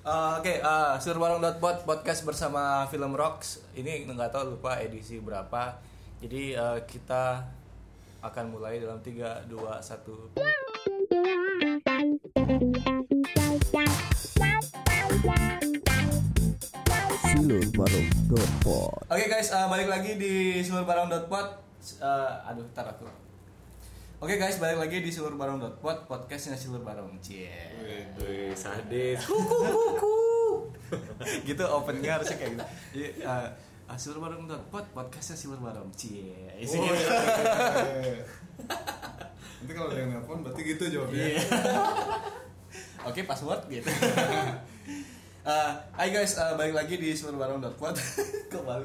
Oke, Silurbarang.pod podcast bersama Film Rocks. Ini nggak tahu lupa edisi berapa. Jadi kita akan mulai dalam 3, 2, 1. Silurbarang.pod. Oke guys, balik lagi di Silurbarang.pod. Oke guys, balik lagi di Silurbarang.pod, podcastnya Silurbarang. Cie. Wih, sadis. Kuku. Gitu opennya harusnya kayak gitu. Jadi, Silurbarang.pod, podcastnya Silurbarang. Cie. Isinya. Oh, iya. Nanti kalau ada yang nelpon berarti gitu jawabnya. Oke, password gitu. Hai guys, balik lagi di Silurbarang.pod. Kembali.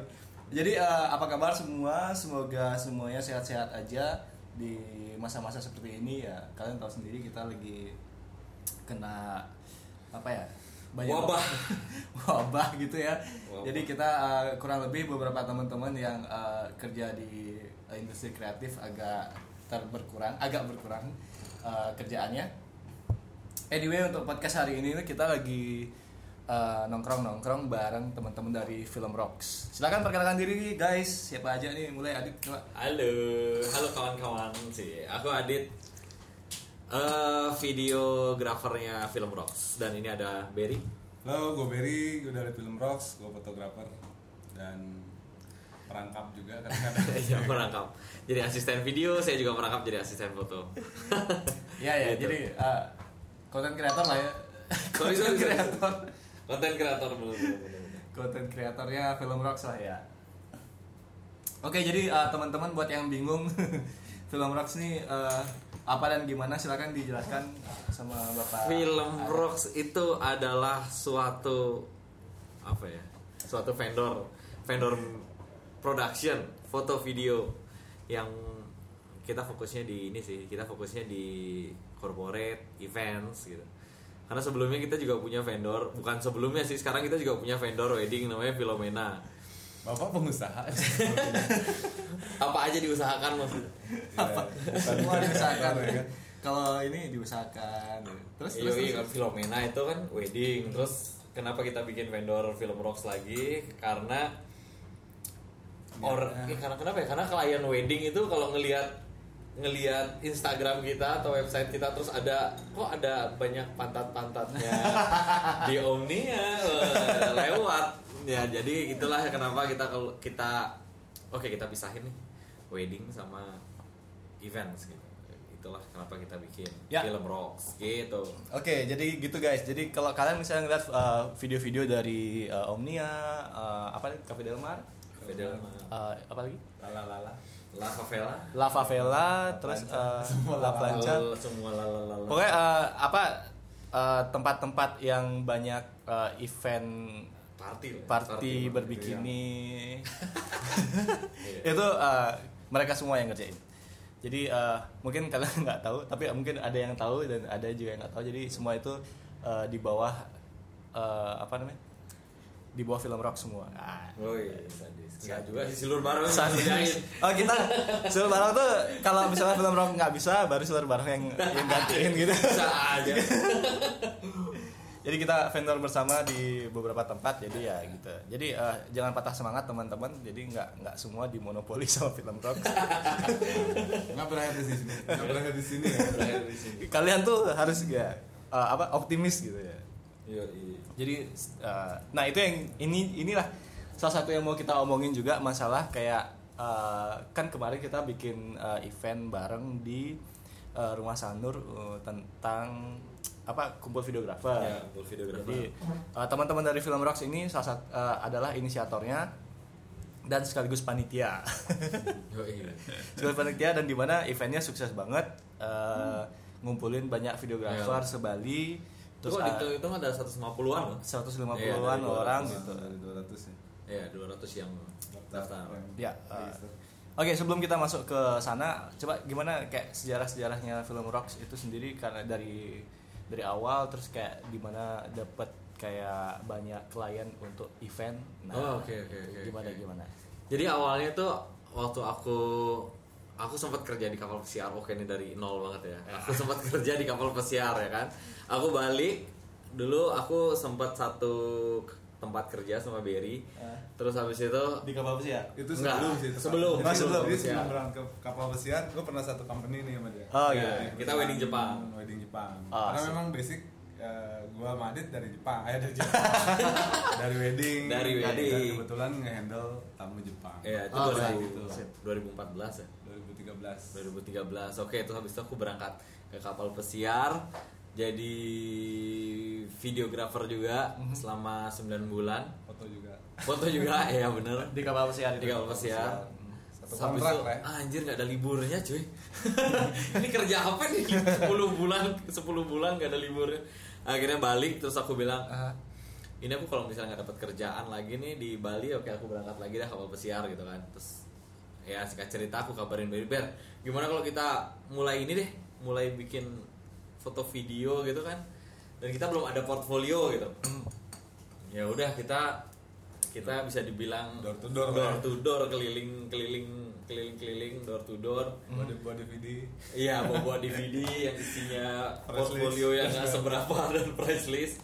Jadi, apa kabar semua? Semoga semuanya sehat-sehat aja. Di masa-masa seperti ini ya, kalian tahu sendiri kita lagi kena apa ya, banyak wabah gitu ya. Wabah. Jadi kita kurang lebih beberapa teman-teman yang kerja di industri kreatif agak berkurang kerjaannya. Anyway, untuk podcast hari ini kita lagi nongkrong bareng teman-teman dari Film Rocks. Silakan perkenalkan diri guys, siapa aja nih? Mulai Adit. Halo kawan-kawan sih. Aku Adit, videografernya Film Rocks. Dan ini ada Berry. Halo, gue Berry, gue dari Film Rocks, gue fotografer dan perangkap juga kadang-kadang. Ya, perangkap. Jadi asisten video, saya juga perangkap jadi asisten foto. Ya gitu. Jadi konten kreator lah ya. Konten kreator bener. Konten kreatornya Film Rocks lah ya. Oke, jadi teman-teman buat yang bingung Film Rocks nih apa dan gimana, silakan dijelaskan sama Bapak. Film Rocks itu adalah suatu vendor production foto video yang kita fokusnya di corporate events gitu. Karena sebelumnya kita juga punya vendor, sekarang kita juga punya vendor wedding namanya Filomena. Bapak pengusaha. Apa aja diusahakan maksudnya? Semua diusahakan. Kalau ini diusahakan. Terus Filomena itu kan wedding. Terus kenapa kita bikin vendor Film Rocks lagi? Karena kenapa ya? Karena klien wedding itu kalau ngelihat Instagram kita atau website kita terus ada banyak pantat-pantatnya di Omnia lewat ya, jadi itulah kenapa kita pisahin nih wedding sama events gitu. Itulah kenapa kita bikin Film Rocks gitu. Oke, jadi gitu guys. Jadi kalau kalian misalnya ngeliat video-video dari Omnia, Cafe Delmar, apa lagi? La Favela. La Favela, terus semua La Plancha. Pokoknya tempat-tempat yang banyak event party berbikini. Iya. Itu mereka semua yang ngerjain. Jadi mungkin kalian nggak tahu, tapi mungkin ada yang tahu dan ada juga yang nggak tahu. Jadi semua itu di bawah di bawah Film Rocks semua. Sadis. Juga Silurbarang. Oh, kita Silurbarang tuh kalau misalnya Film Rocks nggak bisa, baru Silurbarang yang gantiin gitu. Bisa aja. Jadi kita vendor bersama di beberapa tempat. Jadi ya gitu. Jadi jangan patah semangat teman-teman. Jadi nggak semua dimonopoli sama Film Rocks. Nggak berakhir di sini. Kalian tuh harus optimis gitu ya. Iya. Jadi itu yang inilah salah satu yang mau kita omongin juga, masalah kayak kan kemarin kita bikin event bareng di rumah Sanur tentang kumpul videografer. Ya, kumpul videografer. Jadi teman-teman dari Film Rocks ini salah satu adalah inisiatornya dan sekaligus panitia. Sekaligus panitia, dan di mana eventnya sukses banget, ngumpulin banyak videografer se-Bali. Terus itu ada 150-an loh. 150-an orang gitu. Dari 200 ya. Iya, 200 yang daftar. Ya. Oke, sebelum kita masuk ke sana, coba gimana kayak sejarah-sejarahnya Film Rocks itu sendiri, karena dari awal, terus kayak gimana dapat kayak banyak klien untuk event. Gimana? Jadi awalnya tuh waktu aku sempat kerja di kapal pesiar. Oke, ini dari nol banget ya. Aku sempat kerja di kapal pesiar ya kan. Aku balik dulu aku sempat satu tempat kerja sama Berry. Terus habis itu di kapal pesiar. Itu sebelum berangkat kapal pesiar, gue pernah satu company nih sama dia. Oh iya. Yeah. Kita wedding Jepang. Oh, karena memang basic gue sama Adit dari Jepang, dari wedding. Dan kebetulan ngehandle tamu Jepang. Iya, itu 2014 ya? 2013. Oke, terus habis itu aku berangkat ke kapal pesiar jadi videographer juga selama 9 bulan. Foto juga, iya bener. Di kapal pesiar. Satu kontrak lah. Anjir enggak ada liburnya, cuy. Ini kerja apa nih? 10 bulan enggak ada liburnya. Akhirnya balik, terus aku bilang, "Ini aku kalau misalnya enggak dapat kerjaan lagi nih di Bali, oke aku berangkat lagi dah kapal pesiar gitu kan." Terus ya singkat cerita aku kabarin Ber, "Gimana kalau kita mulai ini deh, mulai bikin foto video gitu kan. Dan kita belum ada portfolio gitu." Ya udah kita bisa dibilang door to door keliling door to door bawa DVD yang isinya portfolio yang nggak seberapa dan price list.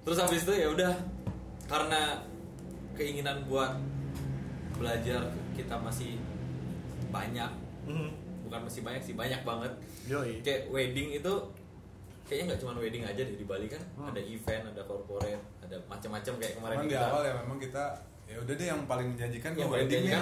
Terus habis itu ya udah, karena keinginan buat belajar kita masih banyak, banyak banget. Yoi. Kayak wedding itu kayaknya nggak cuma wedding aja deh di Bali kan, ada event, ada corporate, ada macam-macam kayak kemarin. Memang di awal ya memang kita ya udah deh yang paling menjanjikan ya,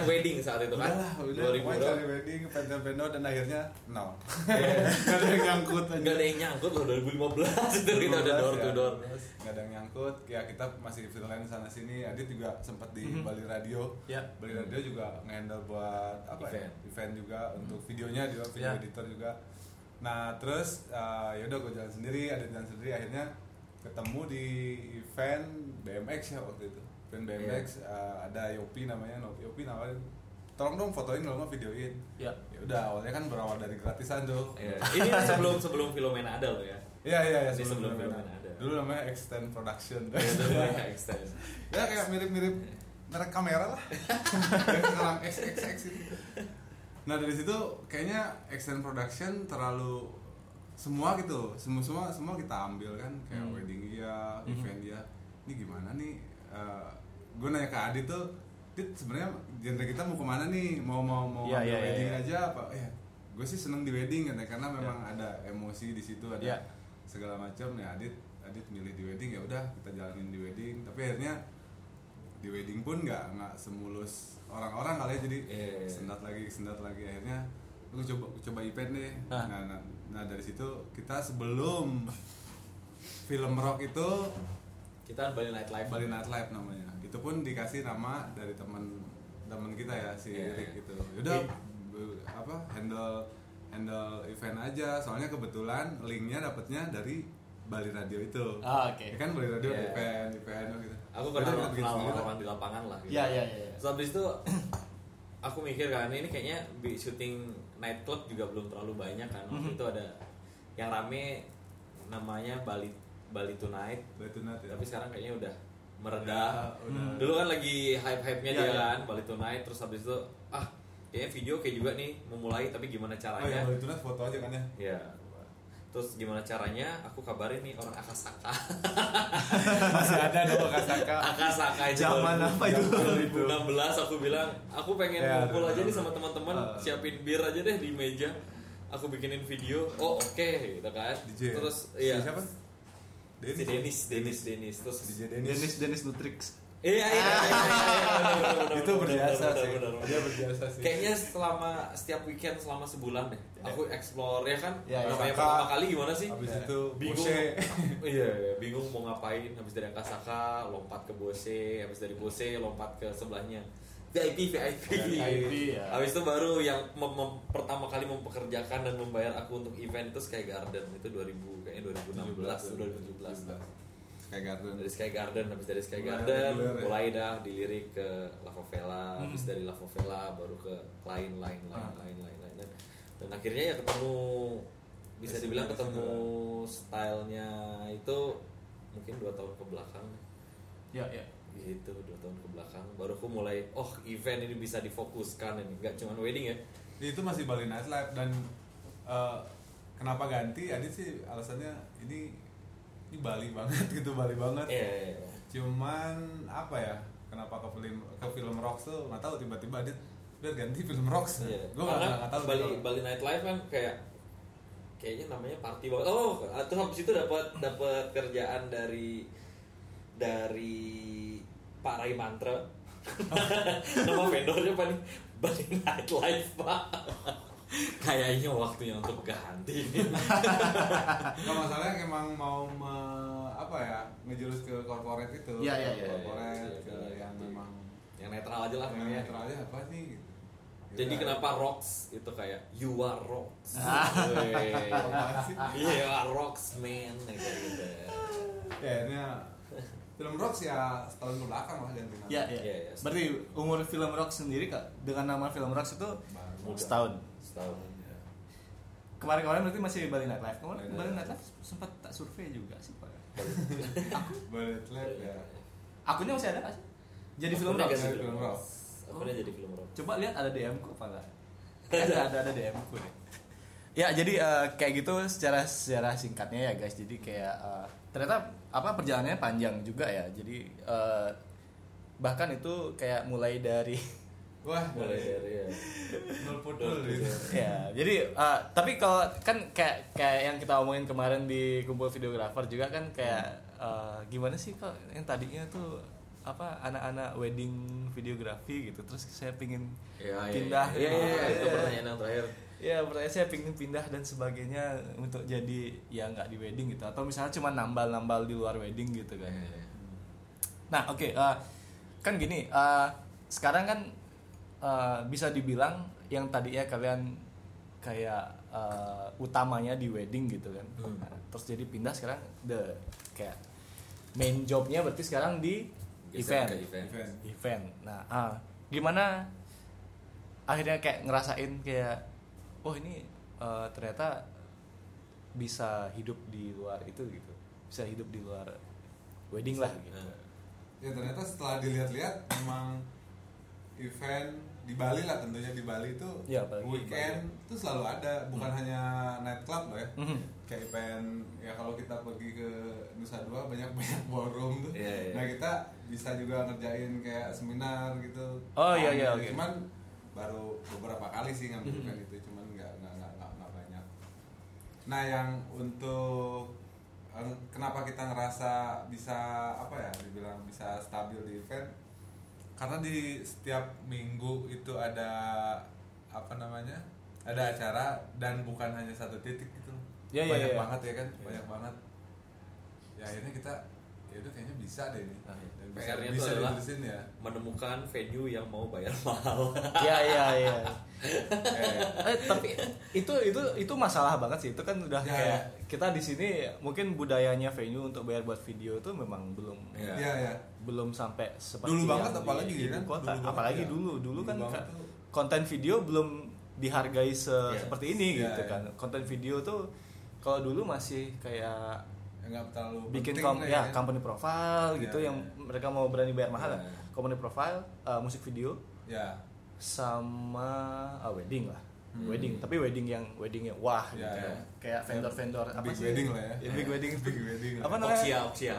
wedding saat itu kan. Udah cari wedding, pengen dan akhirnya nol. Nggak ada yang nyangkut. Nggak ada yang nyangkut loh 2015 itu kita ada door to door. Nggak ada yang nyangkut, ya kita masih freelance sana sini. Adit juga sempat di Bali Radio. Yeah. Bali Radio juga ngehandle buat apa event juga untuk videonya juga, video editor juga. Nah terus yaudah gue jalan sendiri, akhirnya ketemu di event BMX ya waktu itu. Event BMX ada Yopi namanya, Yopi nawarin, tolong dong fotoin kalau mau videoin. Yeah. Yaudah awalnya kan berawal dari gratisan tuh. Yeah. Ini sebelum Filomena ada loh ya. Iya sebelum Filomena ada. Dulu namanya Extend Production. Iya Extend. Ya kayak mirip-mirip merek kamera lah. Kayak sekarang XXX itu. Nah dari situ kayaknya Extend Production terlalu semua gitu, semua kita ambil kan, kayak wedding dia, event dia. Ini gimana nih? Gue nanya ke Adi tuh, Dit sebenarnya genre kita mau kemana nih? Mau wedding aja apa? Gue sih seneng di wedding kan, karena memang ada emosi di situ, ada segala macam ya. Adit milih di wedding, ya udah kita jalanin di wedding. Tapi akhirnya di wedding pun nggak semulus orang-orang kali ya, jadi sendat lagi akhirnya aku coba event deh. Nah dari situ kita sebelum Film Rock itu kita Bali Nightlife namanya. Itu pun dikasih nama dari teman kita ya si Rick gitu. Udah handle event aja, soalnya kebetulan linknya dapatnya dari Bali Radio itu. Okay. Ya kan Bali Radio event gitu. Aku pernah ngelawan di lapangan lah gitu. Iya. Terus habis itu aku mikir kan ini kayaknya syuting nightclub juga belum terlalu banyak kan. Waktu itu ada yang rame namanya Bali Tonight ya. Tapi sekarang kayaknya udah mereda. Ya. Dulu kan lagi hype-hype-nya dia kan Bali Tonight. Terus habis itu kayaknya video kayak juga nih memulai, tapi gimana caranya? Bali Tonight foto aja kan ya. Iya. Terus gimana caranya? Aku kabarin nih orang Akasaka. Masih ada dong Akasaka itu. Zaman apa itu? 2016 aku bilang, aku pengen ngumpul aja nih sama teman-teman, siapin bir aja deh di meja. Aku bikinin video. Oh, oke, gitu kan. DJ. Terus siapa? Denis. Terus DJ Denis Nutrix. Iya. Itu berjasa sih. Dia berjasa sih. Kayaknya setiap weekend selama sebulan deh. Aku explore ya kan. Namanya pertama kali gimana sih? Habis itu bingung. Iya, bingung mau ngapain. Habis dari Akasaka lompat ke Bose, habis dari Bose lompat ke sebelahnya. VIP. Habis itu baru yang pertama kali mempekerjakan dan membayar aku untuk event itu Sky Garden. Itu 2017. Dari Sky Garden, habis dari Sky Garden mulai dah dilirik ke La Favela, habis dari La Favela baru ke lain. Dan akhirnya ya ketemu, bisa dibilang ketemu stylenya itu mungkin 2 tahun ke belakang. Ya. Gitu, 2 tahun ke belakang baru aku mulai event ini bisa difokuskan ini, enggak cuma wedding ya. Itu masih Bali Nightlife dan kenapa ganti? Adit sih alasannya ini ini Bali banget gitu, Bali banget. Yeah. Cuman apa ya, kenapa ke film Rocks tuh nggak tahu, tiba-tiba dia ganti Film Rocks. Yeah. Gue nggak tahu. Bali Nightlife kan kayaknya namanya party banget. Oh, terus habis itu dapat kerjaan dari Pak Rai Mantra. Nama vendornya apa nih? Bali Nightlife, Pak. Kayaknya waktunya untuk ganti. Kalau masalahnya emang mau ngejurus ke corporate itu. Iya. Corporate yang memang yang netral aja lah. Yang netral aja apa sih? Gitu. Jadi kenapa Rocks itu kayak you are Rocks. You are Rocks man gitu. Kayaknya Film Rocks ya setahun ke belakang lah gantinya. Iya. Berarti umur Film Rocks sendiri Kak dengan nama Film Rocks itu baru setahun. Ya. Kemarin-kemarin berarti masih Bali Nightlife. Kemarin Bali Nightlife sempat tak survei juga sih Pak. Bali Nightlife ya. Akunnya masih ada Kak? Jadi Film Rocks. Akunnya jadi Film Rocks. Coba lihat ada DM ku apa enggak? Ada DM ku nih. Ya jadi kayak gitu secara singkatnya ya guys. Jadi kayak ternyata perjalanannya panjang juga ya. Jadi bahkan itu kayak mulai dari mulai dari nol gitu. Ya. Jadi tapi kalau kan kayak yang kita omongin kemarin di kumpul videografer juga kan kayak gimana sih kok yang tadinya tuh anak-anak wedding videografi gitu. Terus saya pingin pindah. Itu pertanyaan yang terakhir. Ya, berarti saya pengen pindah dan sebagainya untuk jadi ya nggak di wedding gitu atau misalnya cuma nambal-nambal di luar wedding gitu kan. Nah, oke, kan gini, sekarang kan bisa dibilang yang tadinya kalian kayak utamanya di wedding gitu kan. Nah, terus jadi pindah sekarang kayak main jobnya berarti sekarang di event. Nah, gimana akhirnya kayak ngerasain kayak oh ini ternyata bisa hidup di luar itu gitu, bisa hidup di luar wedding lah gitu. Ya ternyata setelah dilihat-lihat memang event di Bali lah, tentunya di Bali itu weekend itu selalu ada, bukan hanya nightclub loh ya. Kayak event ya kalau kita pergi ke Nusa Dua banyak ballroom tuh. Yeah. Nah kita bisa juga ngerjain kayak seminar gitu. Oh iya okay. Cuman baru beberapa kali sih ngambilkan itu, cuman nggak banyak. Nah yang untuk kenapa kita ngerasa bisa dibilang bisa stabil di event, karena di setiap minggu itu ada acara dan bukan hanya satu titik gitu. Banyak banget ya kan, banyak banget ya. Akhirnya kita itu kayaknya bisa deh ini. PR-nya itu adalah menemukan venue yang mau bayar mahal. Iya. Tapi itu masalah banget sih. Itu kan udah kayak kita di sini mungkin budayanya venue untuk bayar buat video itu memang belum sampai seperti dulu banget, apalagi di kota. Apalagi dulu kan konten video belum dihargai seperti ini gitu kan. Konten video tuh kalau dulu masih kayak bikin company profile gitu yang mereka mau berani bayar mahal. Company profile, musik video, sama wedding lah. Wedding yang wah gitu. Kayak vendor-vendor apa sih? Wedding lah ya. Big wedding. Apa namanya? Oksia.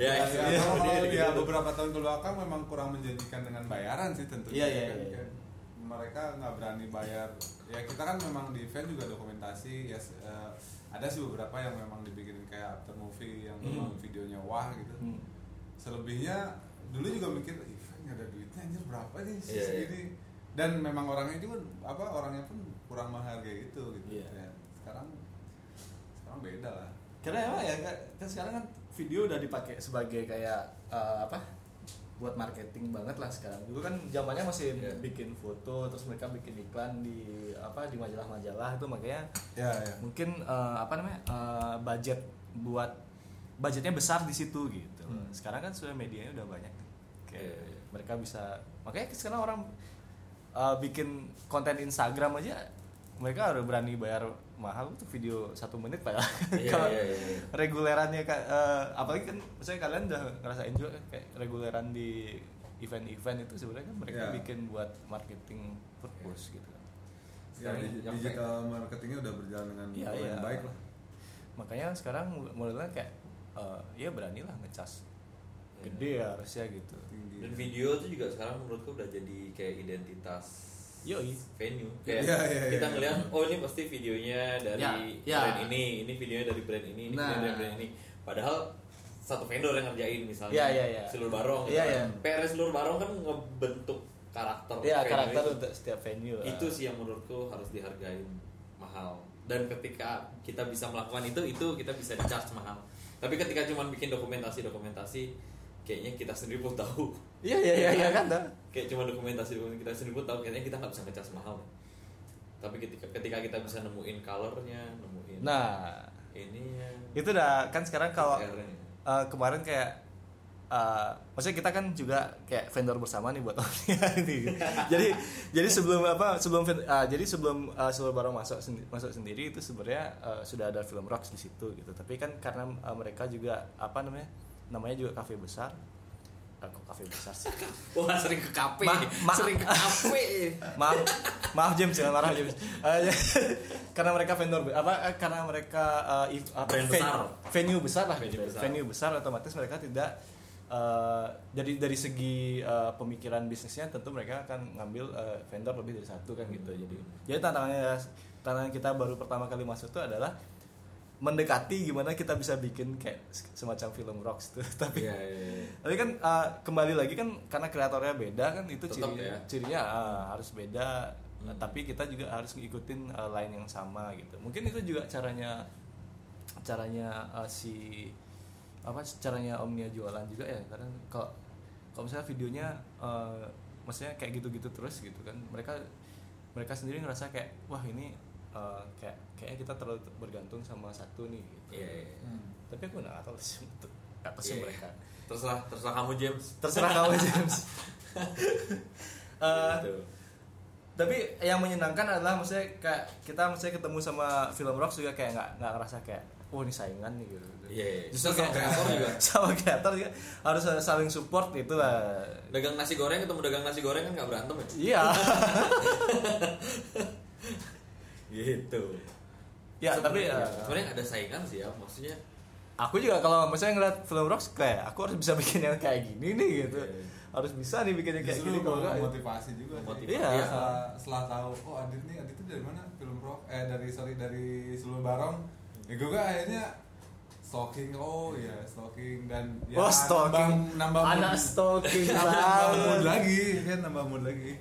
Ya, beberapa tahun kebelakang memang kurang menjanjikan dengan bayaran sih tentunya. Iya. Mereka nggak berani bayar. Ya kita kan memang di event juga dokumentasi ya, ada sih beberapa yang memang dibikin kayak after movie yang memang videonya wah gitu. Selebihnya dulu juga mikir event nggak ada duitnya anjir, berapa nih segini. Dan memang orangnya juga orangnya pun kurang menghargai gitu. Ya, sekarang beda lah. Karena emang kan sekarang kan video udah dipakai sebagai kayak buat marketing banget lah sekarang. Dulu kan zamannya masih bikin foto, terus mereka bikin iklan di majalah-majalah itu, makanya mungkin budgetnya besar di situ gitu. Sekarang kan sudah medianya udah banyak. Mereka bisa, makanya sekarang orang bikin konten Instagram aja mereka harus berani bayar mahal tuh video 1 menit padahal. Kalau regulerannya apalagi kan misalnya kalian udah ngerasain juga kan, kayak reguleran di event-event itu sebenarnya kan mereka bikin buat marketing purpose gitu. ya, yang digital kayak, marketingnya udah berjalan dengan ya, ya, baik lah. Makanya sekarang mulainya kayak ya beranilah ngecas gede ya harusnya gitu. Dan video tuh juga sekarang menurutku udah jadi kayak identitas venue. Kayak kita ngelihat oh ini pasti videonya dari brand ini videonya dari brand ini, ini dari brand ini. Padahal satu vendor yang ngerjain misalnya Silurbarang. PR Silurbarang kan ngebentuk karakter. Iya, karakter untuk setiap venue. Itu sih yang menurutku harus dihargain mahal. Dan ketika kita bisa melakukan itu kita bisa di-charge mahal. Tapi ketika cuma bikin dokumentasi kayaknya kita sendiri pun tahu. Iya kan dah. Kayak cuma dokumentasi kita sendiri pun tahu kayaknya kita enggak bisa nge-charge mahal. Tapi ketika kita bisa nemuin color-nya, nemuin. Nah, ini itu dah kan sekarang kalau kemarin kayak maksudnya kita kan juga kayak vendor bersama nih buat Omnia ini. Jadi sebelum Silurbarang masuk sendiri itu sebenarnya sudah ada Film Rocks di situ gitu. Tapi kan karena mereka juga namanya juga kafe besar. Sih. Wah, sering ke kafe. Sering ke kafe. Maaf James, jangan marah James. Karena mereka vendor venue besar otomatis mereka tidak jadi dari segi pemikiran bisnisnya tentu mereka akan ngambil vendor lebih dari satu kan gitu. Jadi tantangan kita baru pertama kali masuk itu adalah mendekati gimana kita bisa bikin kayak semacam Film Rocks tuh tapi kan kembali lagi kan karena kreatornya beda kan itu cirinya harus beda tapi kita juga harus ngikutin line yang sama gitu. Mungkin itu juga caranya Omnia jualan juga ya, karena kalau misalnya videonya maksudnya kayak gitu-gitu terus gitu kan mereka sendiri ngerasa kayak wah ini kayaknya kita terlalu bergantung sama satu nih gitu. Tapi aku nggak tahu sih untuk apa sih mereka. Terserah kamu James. Gitu. Tapi yang menyenangkan adalah maksudnya kayak kita ketemu sama Film Rocks juga kayak nggak ngerasa kayak oh ini saingan nih gitu. Justru sama kreator juga. Sama kreator juga harus saling support gitu lah. Dagang nasi goreng ketemu dagang nasi goreng kan nggak berantem ya? Iya. Gitu ya, sebenarnya ada saingan sih ya, maksudnya aku juga kalau misalnya ngeliat Film Rocks kayak aku harus bisa bikin yang kayak gini nih gitu. Harus bisa nih bikin yang kayak gini kalau enggak motivasi juga ya. Setelah tahu oh Adit itu dari mana Film Rocks dari Silurbarang ya gue kan akhirnya stalking nambah mood lagi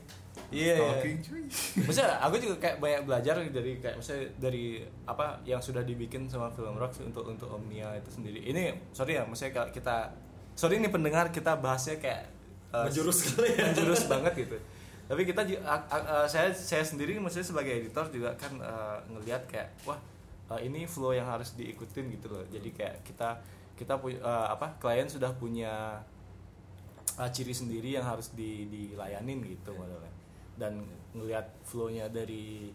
stalking cuy. Maksudnya aku juga kayak banyak belajar dari apa yang sudah dibikin sama Film Rocks untuk Omnia itu sendiri. Ini ini pendengar kita bahasnya kayak menjurus sekali ya. Menjurus banget gitu. Tapi kita saya sendiri maksudnya sebagai editor juga kan ngelihat kayak wah ini flow yang harus diikutin gitu loh. Jadi kayak kita klien sudah punya ciri sendiri yang harus dilayanin gitu modelnya. Dan ngelihat flow-nya dari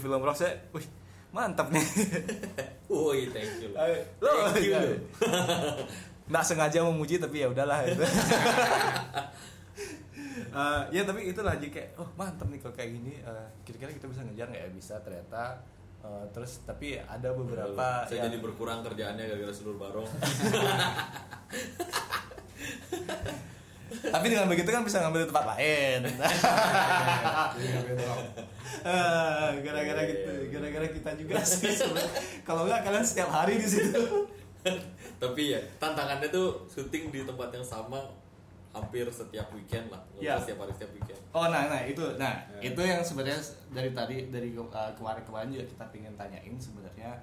Film Rocks, wih mantap nih. Woi, thank you. Thank you. Nggak sengaja memuji tapi ya udahlah. Ya tapi itu lagi kayak oh mantap nih kalau kayak gini. Kira-kira kita bisa ngejar nggak ya? Bisa ternyata. Terus tapi ada beberapa. Saya jadi berkurang kerjaannya gara-gara Silurbarang. Tapi dengan begitu kan bisa ngambil tempat lain. Gara-gara kita juga sih. Kalau enggak kalian setiap hari di situ. Tapi ya tantangannya tuh syuting di tempat yang sama hampir setiap weekend lah. Setiap weekend. Oh, nah itu. Nah, itu yang sebenarnya dari kemarin juga kita pengen tanyain sebenarnya.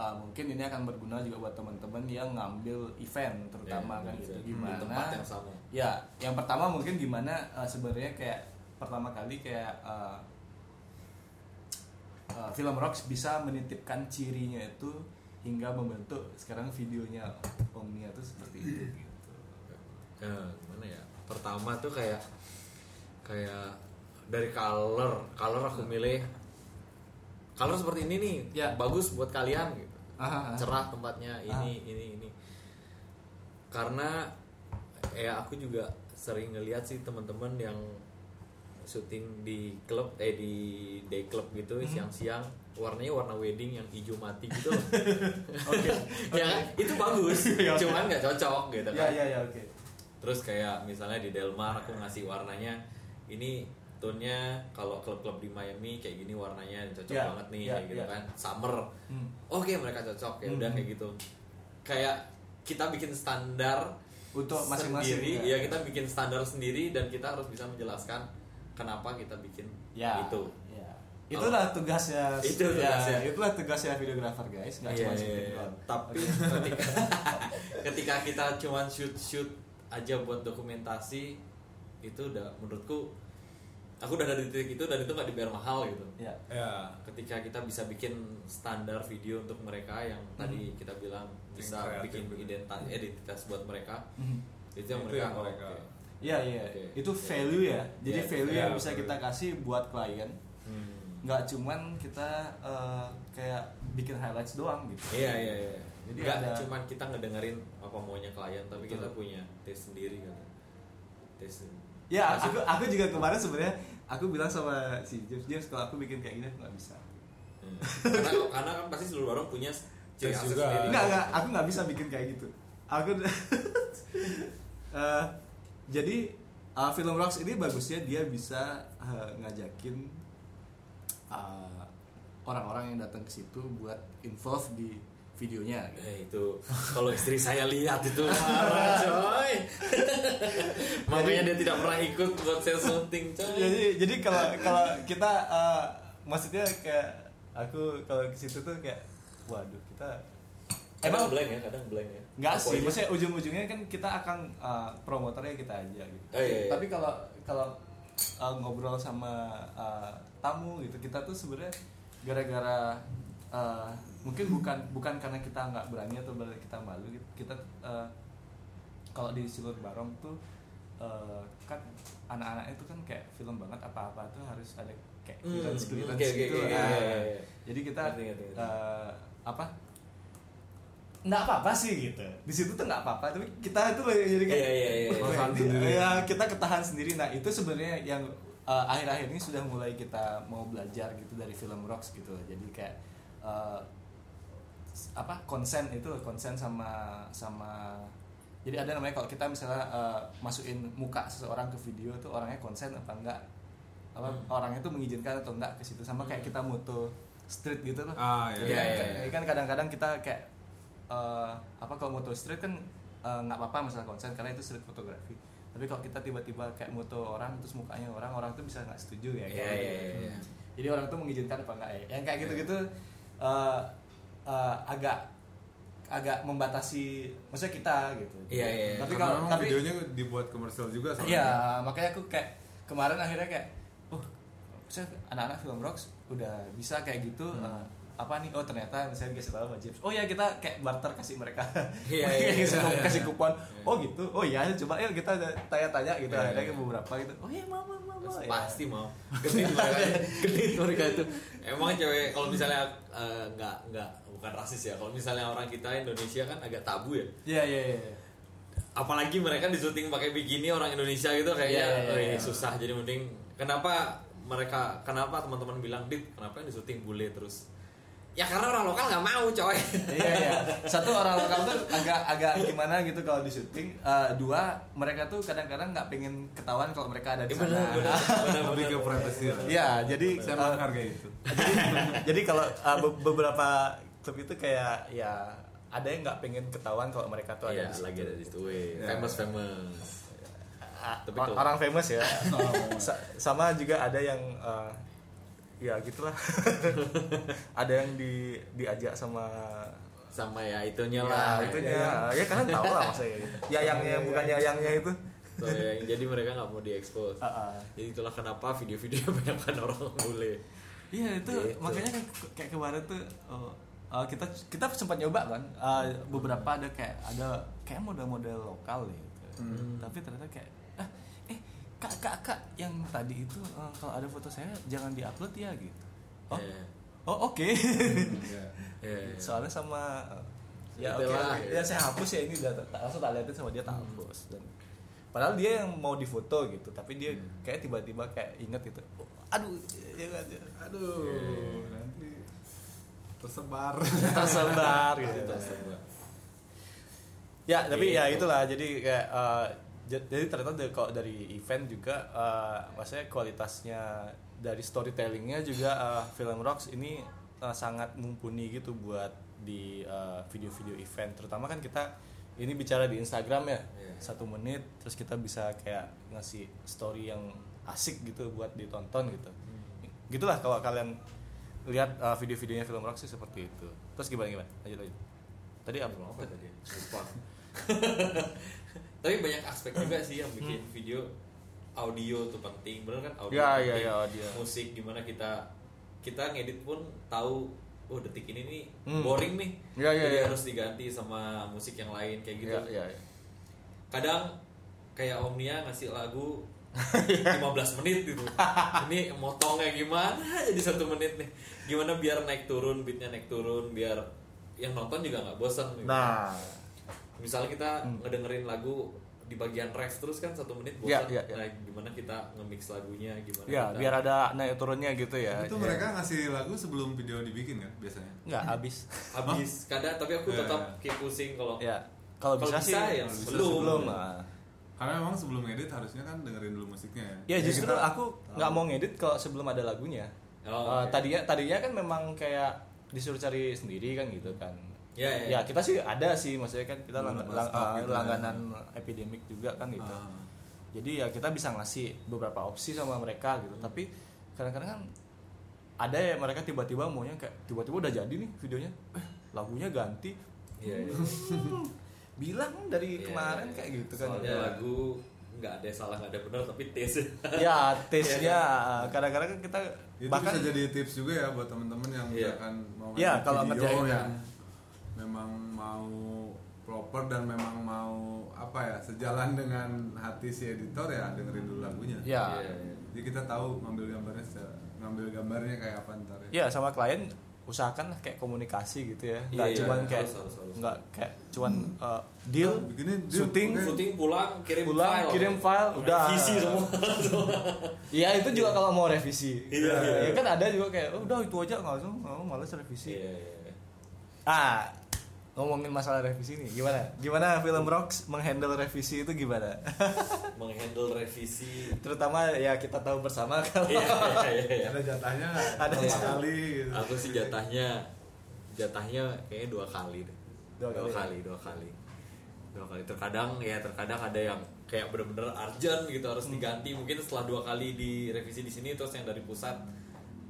Mungkin ini akan berguna juga buat teman-teman yang ngambil event terutama gitu gimana tempat yang sama. Ya, yang pertama mungkin gimana sebenarnya kayak pertama kali kayak Film Rocks bisa menitipkan cirinya itu hingga membentuk sekarang videonya Omnia tuh seperti itu gitu. Gimana ya? Pertama tuh kayak dari color aku milih kalau seperti ini nih, bagus buat kalian gitu. Cerah tempatnya, ini. Karena aku juga sering ngelihat sih teman-teman yang syuting di klub di day club gitu, siang-siang warnanya warna wedding yang hijau mati gitu loh. Oke. Ya itu bagus, cuman nggak cocok gitu kan. Ya oke. Terus kayak misalnya di Delmar aku ngasih warnanya ini tone-nya kalau klub-klub di Miami kayak gini warnanya cocok banget nih kayak gitu kan. Summer. Oke, mereka cocok ya udah kayak gitu. Kayak kita bikin standar untuk masing-masing sendiri, ya kita bikin standar sendiri dan kita harus bisa menjelaskan kenapa kita bikin itu. Ya. Itulah tugasnya. Itulah tugasnya videographer guys, nggak cuma syuting. Tapi ketika kita cuma shoot aja buat dokumentasi itu udah menurutku aku udah dari titik itu dan itu nggak dibayar mahal gitu. Ya. Ketika kita bisa bikin standar video untuk mereka yang tadi kita bilang bisa bikin identitas buat mereka, itu yang mereka. Iya. Itu value ya. Jadi value yang bisa kita kasih buat klien. Nggak cuman kita kayak bikin highlights doang gitu. Iya. Jadi nggak cuman kita ngedengerin apa maunya klien, tapi kita punya taste sendiri gitu. Ya, aku juga kemarin sebenarnya aku bilang sama si James kalau aku bikin kayak gini aku nggak bisa. Karena kan pasti Silurbarang punya ciri khas sendiri. Enggak, aku nggak bisa bikin kayak gitu. Aku jadi Film Rocks ini bagusnya dia bisa ngajakin orang-orang yang datang ke situ buat involve di videonya gitu. Itu kalau istri saya lihat itu marah coy. Makanya dia tidak pernah ikut konser syuting coy. Jadi kalau kita maksudnya kayak aku kalau ke situ tuh kayak waduh kita emang kadang blank ya. Enggak sih, maksudnya ujung-ujungnya kan kita akan promotornya kita aja gitu. Iya. Tapi kalau ngobrol sama tamu gitu kita tuh sebenarnya gara-gara mungkin bukan karena kita nggak berani atau kita malu gitu. Kita kalau di Silurbarang tuh kan anak-anak itu kan kayak film banget apa-apa tuh harus ada kayak clearance gitu. Jadi kita nggak apa-apa sih gitu. Di situ tuh nggak apa-apa, tapi kita itu jadi kayak kita ketahan sendiri. Nah itu sebenarnya yang akhir-akhir ini sudah mulai kita mau belajar gitu dari Film Rocks gitu. Jadi kayak konsen sama jadi ada namanya kalau kita misalnya masukin muka seseorang ke video tuh orangnya konsen apa enggak, apa orangnya tuh mengizinkan atau enggak ke situ, sama kayak kita moto street gitu tuh. Kan kadang-kadang kita kayak kalau moto street kan nggak apa-apa masalah konsen karena itu street fotografi, tapi kalau kita tiba-tiba kayak moto orang terus mukanya orang tuh bisa nggak setuju ya. Jadi orang tuh mengizinkan apa enggak ya, yang kayak gitu-gitu. Agak membatasi maksudnya kita gitu. Tapi kalau videonya dibuat komersial juga soalnya. Iya, makanya aku kayak kemarin akhirnya kayak anak-anak Film Rocks udah bisa kayak gitu. Apa nih? Oh ternyata misalnya dikasih tahu sama James. Oh ya kita kayak barter kasih mereka. Kasih kupon. Oh gitu. Oh iya coba ya kita tanya-tanya gitu. Ada beberapa gitu. Oh iya mama. Pasti mau. Gede mereka itu. Emang cewek kalau misalnya enggak bukan rasis ya. Kalau misalnya orang kita Indonesia kan agak tabu ya. Iya. Apalagi mereka di syuting pakai bikini orang Indonesia gitu kayaknya susah. Jadi mending kenapa teman-teman bilang Dit kenapa yang di syuting bule terus? Ya karena orang lokal nggak mau coy. Iya. Satu orang lokal tuh agak gimana gitu kalau di syuting. Dua mereka tuh kadang-kadang nggak pengen ketahuan kalau mereka ada di sana. Lebih ke privacy. Iya jadi saya menghargai itu. Jadi kalau beberapa klub itu kayak ya ada yang nggak pengen ketahuan kalau mereka tuh ada di sana. Lagi ada di situ. Famous. Orang famous ya. Sama juga ada yang ya gitulah. Ada yang diajak sama ya itunya lah. Ya kan tahu lah maksudnya. Ya yang bukan yangnya itu. Jadi mereka nggak mau diekspos. Jadi itulah kenapa video-video banyak orang bule. Iya itu gitu. Makanya kan kayak kemarin tuh kita sempat nyoba kan beberapa ada kayak model-model lokal deh. Gitu. Tapi ternyata kayak Kak yang tadi itu kalau ada foto saya jangan diupload ya gitu. Oke. Soalnya sama ya oke. Ya saya hapus ya ini langsung tak liatin sama dia tak hapus. Dan Padahal dia yang mau difoto gitu, tapi dia kayak tiba-tiba kayak inget gitu. Aduh, nanti tersebar gitu. Tersebar. Ya, tapi ya itulah. Jadi kayak jadi ternyata kalau dari event juga maksudnya kualitasnya dari storytellingnya juga Film Rocks ini sangat mumpuni gitu buat di video-video event. Terutama kan kita ini bicara di Instagram ya, 1 menit terus kita bisa kayak ngasih story yang asik gitu buat ditonton gitu. Gitulah kalau kalian lihat video-videonya Film Rocks sih seperti itu. Terus gimana? Lanjut. Tadi apa tadi? Lupa. Tapi banyak aspek juga sih yang bikin video. Audio tuh penting, bener kan? Audio. Ya, audio. Musik gimana kita ngedit pun tahu detik ini nih boring nih, jadi harus diganti sama musik yang lain kayak gitu. Ya. Kadang kayak Omnia ngasih lagu 15 menit gitu. Ini motongnya gimana? Jadi 1 menit nih. Gimana biar naik turun, beatnya naik turun, biar yang nonton juga nggak bosan. Gitu. Nah, misalnya kita ngedengerin lagu di bagian ref terus kan 1 menit bosan. Nah, gimana kita nge-mix lagunya? Gimana? Ya, biar ada naik turunnya gitu ya. Itu mereka ngasih lagu sebelum video dibikin kan biasanya? Nggak, habis. Kadang tapi aku tetap keep pusing kalau bisa sih, ya sebelum. Karena memang sebelum ngedit harusnya kan dengerin dulu musiknya ya. Ya justru aku nggak mau ngedit kalau sebelum ada lagunya. Tadinya kan memang kayak disuruh cari sendiri kan gitu kan. Ya kita sih ada sih, maksudnya kan kita langganan Epidemic juga kan gitu. Jadi ya kita bisa ngasih beberapa opsi sama mereka gitu. Tapi kadang-kadang kan ada ya mereka tiba-tiba maunya kayak tiba-tiba udah jadi nih videonya, lagunya ganti. Bilang dari kemarin kayak gitu kan. Soalnya lagu nggak ada salah nggak ada benar tapi tesnya kadang-kadang kan kita itu bahkan bisa jadi tips juga ya buat teman-teman yang misalkan mau ngerjain video yang memang mau proper dan memang mau sejalan dengan hati si editor ya dengerin dulu lagunya. Jadi kita tahu ngambil gambarnya kayak apa ntar ya sama klien. Usahakan kayak komunikasi gitu ya, nggak cuman kayak nggak kayak cuman deal, syuting pulang kirim file udah revisi semua. Iya itu juga kalau mau revisi. Ya kan ada juga kayak udah itu aja nggak langsung malas revisi. Ngomongin masalah revisi nih gimana Film Rocks menghandle revisi itu gimana? Menghandle revisi terutama ya kita tahu bersama kalau ada jatahnya ada sekali gitu. Aku sih jatahnya kayaknya 2 kali deh. Dua kali terkadang ada yang kayak benar-benar urgent gitu harus diganti mungkin setelah 2 kali direvisi di sini terus yang dari pusat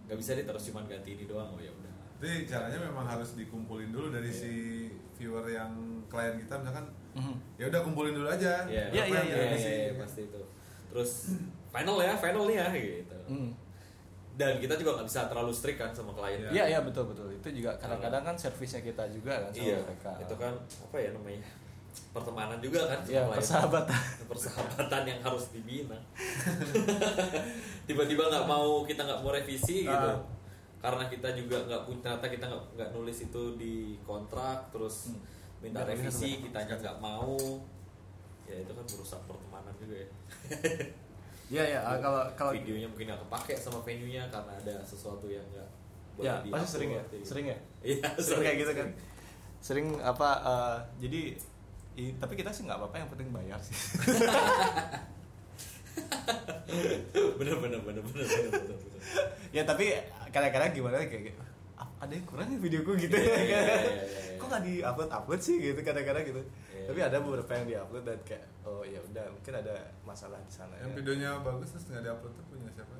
nggak bisa diterus cuma ganti ini doang. Ya udah. Jadi caranya memang harus dikumpulin dulu dari si viewer yang klien kita misalkan. Ya udah kumpulin dulu aja. Iya pasti itu. Terus final nih ya gitu. Dan kita juga nggak bisa terlalu strict kan sama klien. Iya betul. Itu juga kadang-kadang kan servisnya kita juga kan sama mereka. Itu kan pertemanan juga kan sama klien. Persahabatan yang harus dibina. Tiba-tiba kita nggak mau revisi gitu. Karena kita juga nggak punya, ternyata kita nggak nulis itu di kontrak, terus minta revisi, kitanya nggak mau, ya itu kan merusak pertemanan juga ya. Kalau videonya mungkin nggak kepake sama venue-nya karena ada sesuatu yang nggak boleh diupload. Pasti sering ya. Sering kayak gitu kan. Sering tapi kita sih nggak apa-apa yang penting bayar sih. bener. Ya tapi kadang-kadang gimana kayak ada yang kurang videoku gitu ya. Kok nggak diupload sih gitu kadang-kadang gitu. Tapi ada beberapa yang diupload dan kayak udah mungkin ada masalah di sana. Yang videonya bagus terus nggak diupload tuh punya siapa?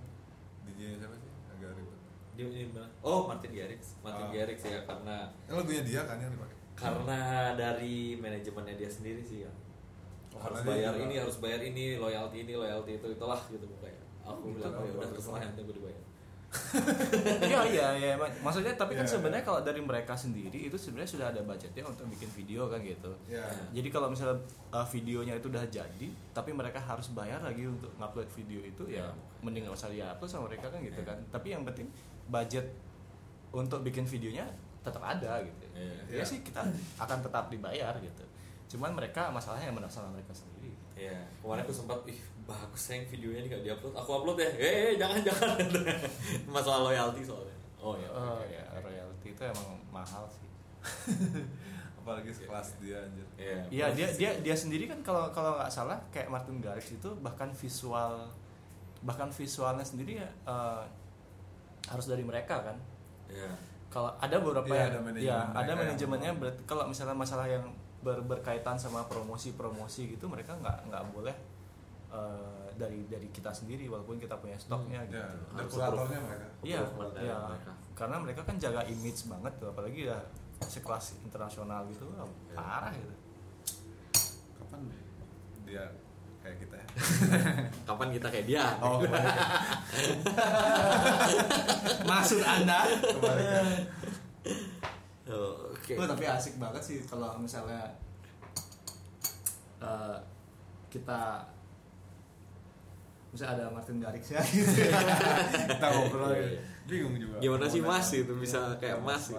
DJ-nya siapa sih? Agak ribet. Dia ini mana? Oh Martin Garrix ya karena lagunya dia kan yang dipakai. Karena dari manajemennya dia sendiri sih ya. Harus bayar ini, loyalty itu itulah gitu pokoknya. Aku bilang udah terserah yang gue dibayar. Iya. Maksudnya tapi kan sebenarnya kalau dari mereka sendiri itu sebenarnya sudah ada budgetnya untuk bikin video kan gitu. Jadi kalau misalnya videonya itu udah jadi, tapi mereka harus bayar lagi untuk ngupload video itu mending nggak usah diupload sama mereka kan gitu kan. Tapi yang penting budget untuk bikin videonya tetap ada gitu. Sih kita akan tetap dibayar gitu. Cuman mereka masalahnya yang menafsirkan mereka sendiri. Iya, kemarin aku sempat, bagus sayang videonya nih gak diupload. Aku upload ya, jangan. Masalah royalti soalnya. Oh iya, royalti itu emang mahal sih. Apalagi sekelas dia anjir. Iya, dia sendiri kan kalau nggak salah kayak Martin Garrix itu bahkan visualnya sendiri harus dari mereka kan. Iya. Kalau ada beberapa ada manajemennya. Berarti kalau misalnya masalah yang berkaitan sama promosi gitu mereka nggak boleh dari kita sendiri walaupun kita punya stoknya gitu. Dan kuratornya mereka. Iya. Karena mereka kan jaga image banget tuh, apalagi ya sekelas internasional gitu, parah gitu. Kapan dia kayak kita ya? Kapan kita kayak dia? Oh, maksud Anda? Oke. Tapi asik banget sih kalau misalnya misalnya ada Martin Garrix ya gitu. Kita ngobrol gitu. Bingung juga. Gimana sih Mas itu bisa kayak Mas?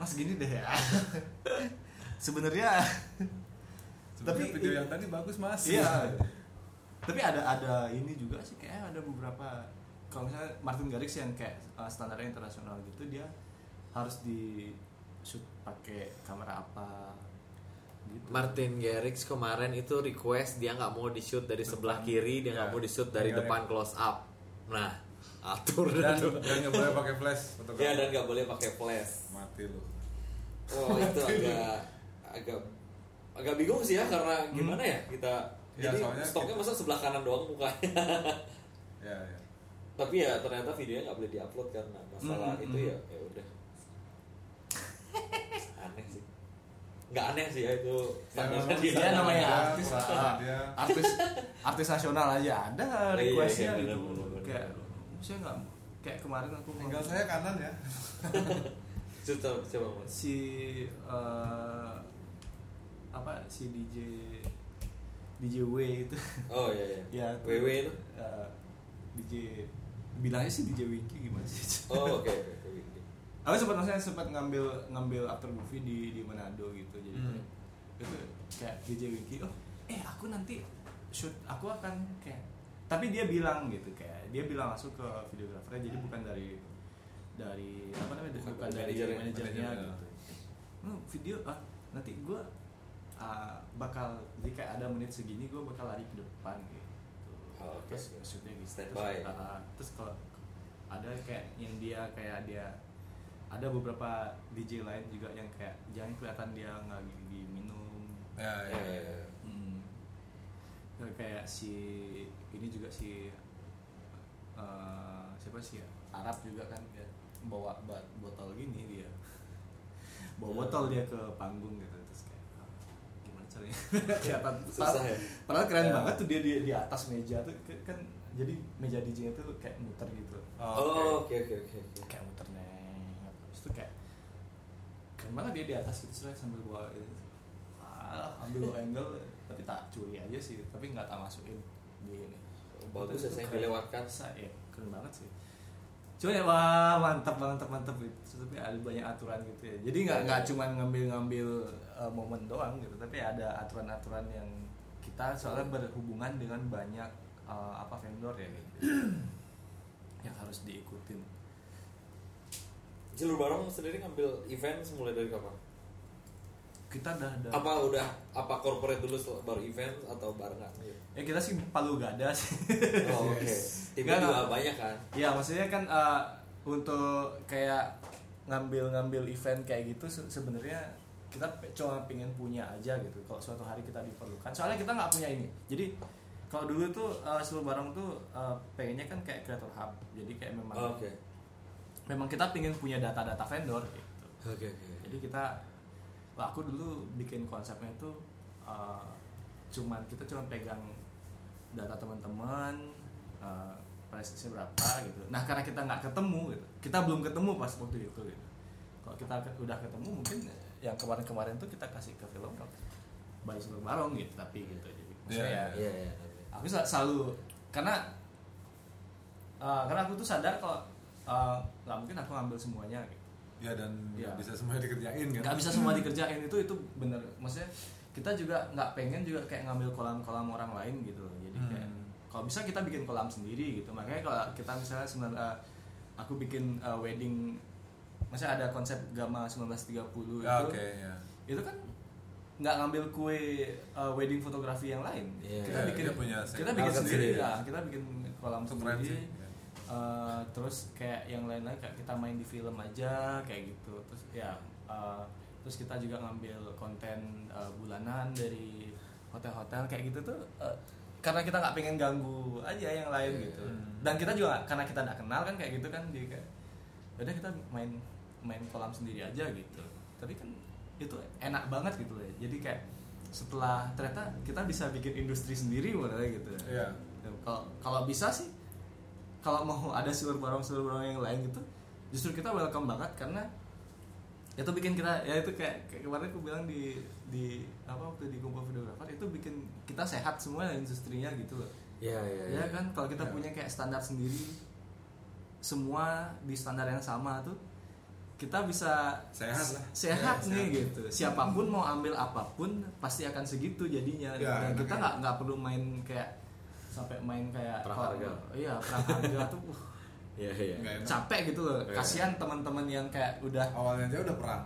Mas gini deh ya. Sebenarnya tapi video yang tadi bagus Mas. Iya. Tapi ada ini juga sih, kayak ada beberapa kalau misalnya Martin Garrix yang kayak standarnya internasional gitu, dia harus di shoot pakai kamera apa gitu. Martin Garrix kemarin itu request dia nggak mau di shoot dari sebelah kiri, dia nggak mau di shoot dari depan close up. Nah, atur dan nggak boleh pakai flash. Iya, dan nggak boleh pakai flash. Mati lu. Oh, itu agak bingung sih ya, karena gimana ya kita. Ya, jadi stoknya masa sebelah kanan doang mukanya. Ya. Tapi ya ternyata videonya nggak boleh diupload karena masalah itu ya udah. Aneh sih. Nggak aneh sih ya, itu standarnya dia namanya artis. Artis nasional aja ada requestnya gitu. Saya nggak kayak kemarin aku. Tinggal saya kanan ya. Coba si DJ W itu. Oh iya. Ya, WW itu. DJ bilangnya sih DJ Wiki gimana sih? Oh oke. Wiki. Aku sempat ngambil after movie di Manado gitu, jadi itu kayak DJ Wiki. Aku nanti shoot, aku akan kayak. Tapi dia bilang gitu, kayak dia bilang langsung ke videografernya, jadi bukan dari apa namanya, bukan dari manajernya gitu. Video nanti gue bakal, jadi kayak ada menit segini gue bakal lari ke depan gitu. Terus maksudnya terus kalau ada kayak yang dia ada beberapa DJ lain juga yang kayak jangan kelihatan dia nggak gigi minum. Kayak si ini juga si siapa sih ya, Arab juga kan dia bawa botol gini, dia bawa botol dia ke panggung gitu, terus kayak gimana caranya kelihatan susah ya, padahal keren banget tuh dia di atas meja tuh kan, jadi meja DJ itu kayak muter gitu. Oke. Kayak muter neng, terus tuh kayak keren banget dia di atas gitu sambil bawa gitu. Ambil angle tapi tak curi aja sih, tapi nggak tak masukin di ini. Bagus ya, saya dilewatkan. Iya, keren banget sih. Cuma ya, wah mantap gitu. Tapi ada banyak aturan gitu ya. Jadi nggak cuma ngambil momen doang gitu, tapi ada aturan-aturan yang kita soalnya berhubungan dengan banyak vendor ya gitu. Yang harus diikutin. Silurbarang sendiri ngambil event mulai dari kapan? Kita udah corporate dulu baru event atau barengan gitu. Ya kita sih palu gada sih. Oh, oke. Tiga juga banyak kan. Ya maksudnya kan untuk kayak ngambil event kayak gitu sebenarnya kita cuma pengen punya aja gitu kalau suatu hari kita diperlukan. Soalnya kita nggak punya ini. Jadi kalau dulu tuh Silurbarang tuh pengennya kan kayak creator hub. Jadi kayak memang memang kita pengen punya data-data vendor gitu. Oke. Jadi kita aku dulu bikin konsepnya itu kita cuma pegang data teman-teman, presisi berapa gitu. Nah karena kita nggak ketemu gitu, kita belum ketemu pas waktu itu gitu. Kalau kita udah ketemu mungkin yang kemarin-kemarin tuh kita kasih ke Film Rocks, Bali Silurbarang gitu, tapi gitu jadi. Iya. Aku selalu karena aku tuh sadar kalau nggak mungkin aku ngambil semuanya gitu. Ya dan nggak bisa semua dikerjain kan? Nggak bisa semua dikerjain itu benar, maksudnya kita juga nggak pengen juga kayak ngambil kolam-kolam orang lain gitu. Jadi kayak kalau bisa kita bikin kolam sendiri gitu. Makanya kalau kita misalnya aku bikin wedding, misalnya ada konsep Gama 1930 itu, itu kan nggak ngambil kue wedding fotografi yang lain. Kita bikin sendiri. Kita bikin kolam sendiri. Terus kayak yang lain-lain kayak kita main di film aja kayak gitu. Terus ya. Terus kita juga ngambil konten bulanan dari hotel-hotel kayak gitu tuh karena kita nggak pengen ganggu aja yang lain gitu. Dan kita juga karena kita nggak kenal kan kayak gitu kan, jadi kayak udah kita main kolam sendiri aja gitu. Tapi kan itu enak banget gitu ya. Jadi kayak setelah ternyata kita bisa bikin industri sendiri mulanya gitu. Iya. Kalau bisa sih, kalau mau ada silurbarang yang lain gitu, justru kita welcome banget karena itu bikin kita, ya itu kayak kemarin aku bilang di apa waktu di kumpul videografer itu bikin kita sehat semua industrinya gitu loh. Iya kan kalau kita punya kayak standar sendiri, semua di standar yang sama tuh kita bisa sehat. Gitu. Siapapun mau ambil apapun pasti akan segitu jadinya. Dan kita nggak perlu main kayak sampai main kayak perang harga tuh. Iya. Capek gitu loh. Kasihan teman-teman yang kayak udah awalnya aja udah perang.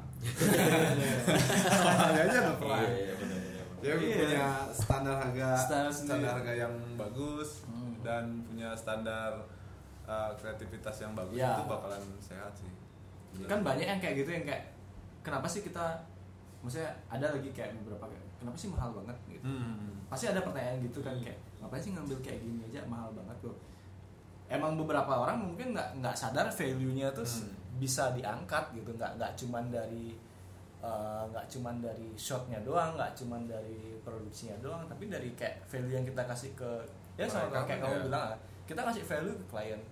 Awalnya aja udah perang. Dia punya standar harga yang bagus dan punya standar kreativitas yang bagus itu bakalan sehat sih. Kan banyak yang kayak gitu yang kayak kenapa sih kita, maksudnya ada lagi kayak beberapa kayak kenapa sih mahal banget gitu. Pasti ada pertanyaan gitu kan kayak ngapain sih ngambil kayak gini aja mahal banget loh. Emang beberapa orang mungkin nggak sadar value-nya tuh bisa diangkat gitu, nggak cuman dari shotnya doang, nggak cuman dari produksinya doang, tapi dari kayak value yang kita kasih ke ya sama kayak kamu bilang kita kasih value ke klien.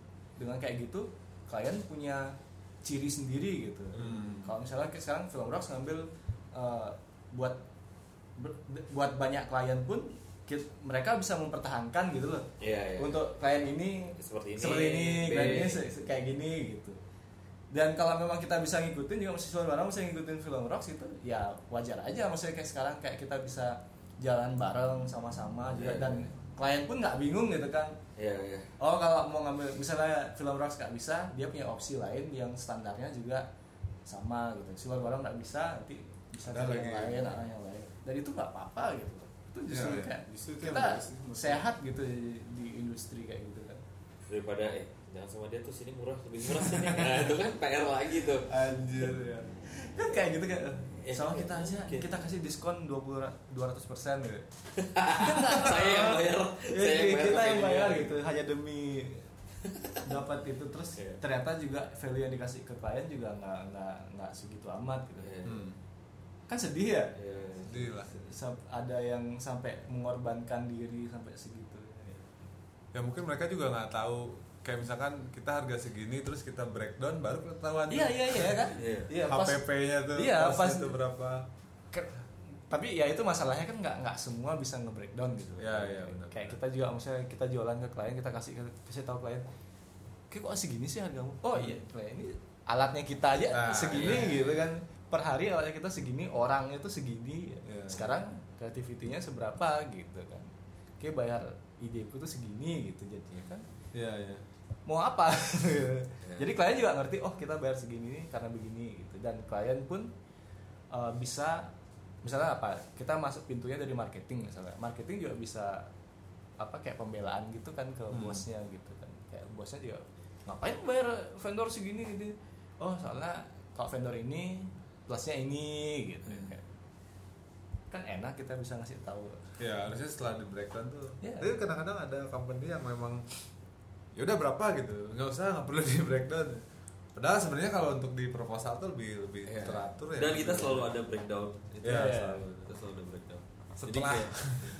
Dengan kayak gitu klien punya ciri sendiri gitu. Kalau misalnya sekarang Film Rocks ngambil buat banyak klien pun mereka bisa mempertahankan gitu loh. Untuk klien ini seperti ini kayak gini gitu. Dan kalau memang kita bisa ngikutin juga mahasiswa bareng bisa ngikutin Film Rocks itu ya wajar aja, maksudnya kayak sekarang kayak kita bisa jalan bareng sama-sama juga dan klien pun nggak bingung gitu kan. Oh kalau mau ngambil misalnya Film Rocks nggak bisa, dia punya opsi lain yang standarnya juga sama gitu. Silur bareng nggak bisa, nanti bisa cari yang lain. Dan itu nggak apa-apa gitu. Itu justru kita sehat gitu di industri kayak gitu kan, daripada jangan sama dia tuh sini murah, lebih murah sini. Nah, itu kan PR lagi tuh anjir ya kan kayak gitu kan sama kita aja kita kasih diskon 200% gitu. Saya yang bayar gitu hanya demi dapat itu. Terus ternyata juga value yang dikasih ke klien juga nggak segitu amat gitu. Kan sedih ya? Sedih lah. Ada yang sampai mengorbankan diri sampai segitu. Ya mungkin mereka juga nggak tahu kayak misalkan kita harga segini terus kita breakdown baru ketahuan. Iya kan? HPP-nya tuh pas itu berapa. Tapi ya itu masalahnya kan nggak semua bisa nge-breakdown gitu. Iya benar. Kayak kita juga misalnya kita jualan ke klien, kita kasih tahu klien, "Kok segini sih hargamu?" Oh iya, klien ini alatnya kita aja segini gitu kan. Per hari awalnya kita segini, orangnya tuh segini. Sekarang kreativitinya seberapa gitu kan. Kayak bayar ideku tuh segini gitu jadinya kan. Iya. Mau apa? Jadi klien juga ngerti, oh kita bayar segini nih karena begini gitu. Dan klien pun bisa misalnya apa? Kita masuk pintunya dari marketing misalnya. Marketing juga bisa apa kayak pembelaan gitu kan ke bosnya gitu kan. Kayak bosnya juga ngapain bayar vendor segini gitu. Oh, soalnya kalau vendor ini plusnya ini gitu kan enak kita bisa ngasih tahu. Ya harusnya setelah di breakdown tuh. Tapi kadang-kadang ada company yang memang ya udah berapa gitu, nggak perlu di breakdown. Padahal sebenarnya kalau untuk di proposal tuh lebih teratur ya. Dan kita selalu ada breakdown. Kita selalu ada breakdown. Setelah jadi,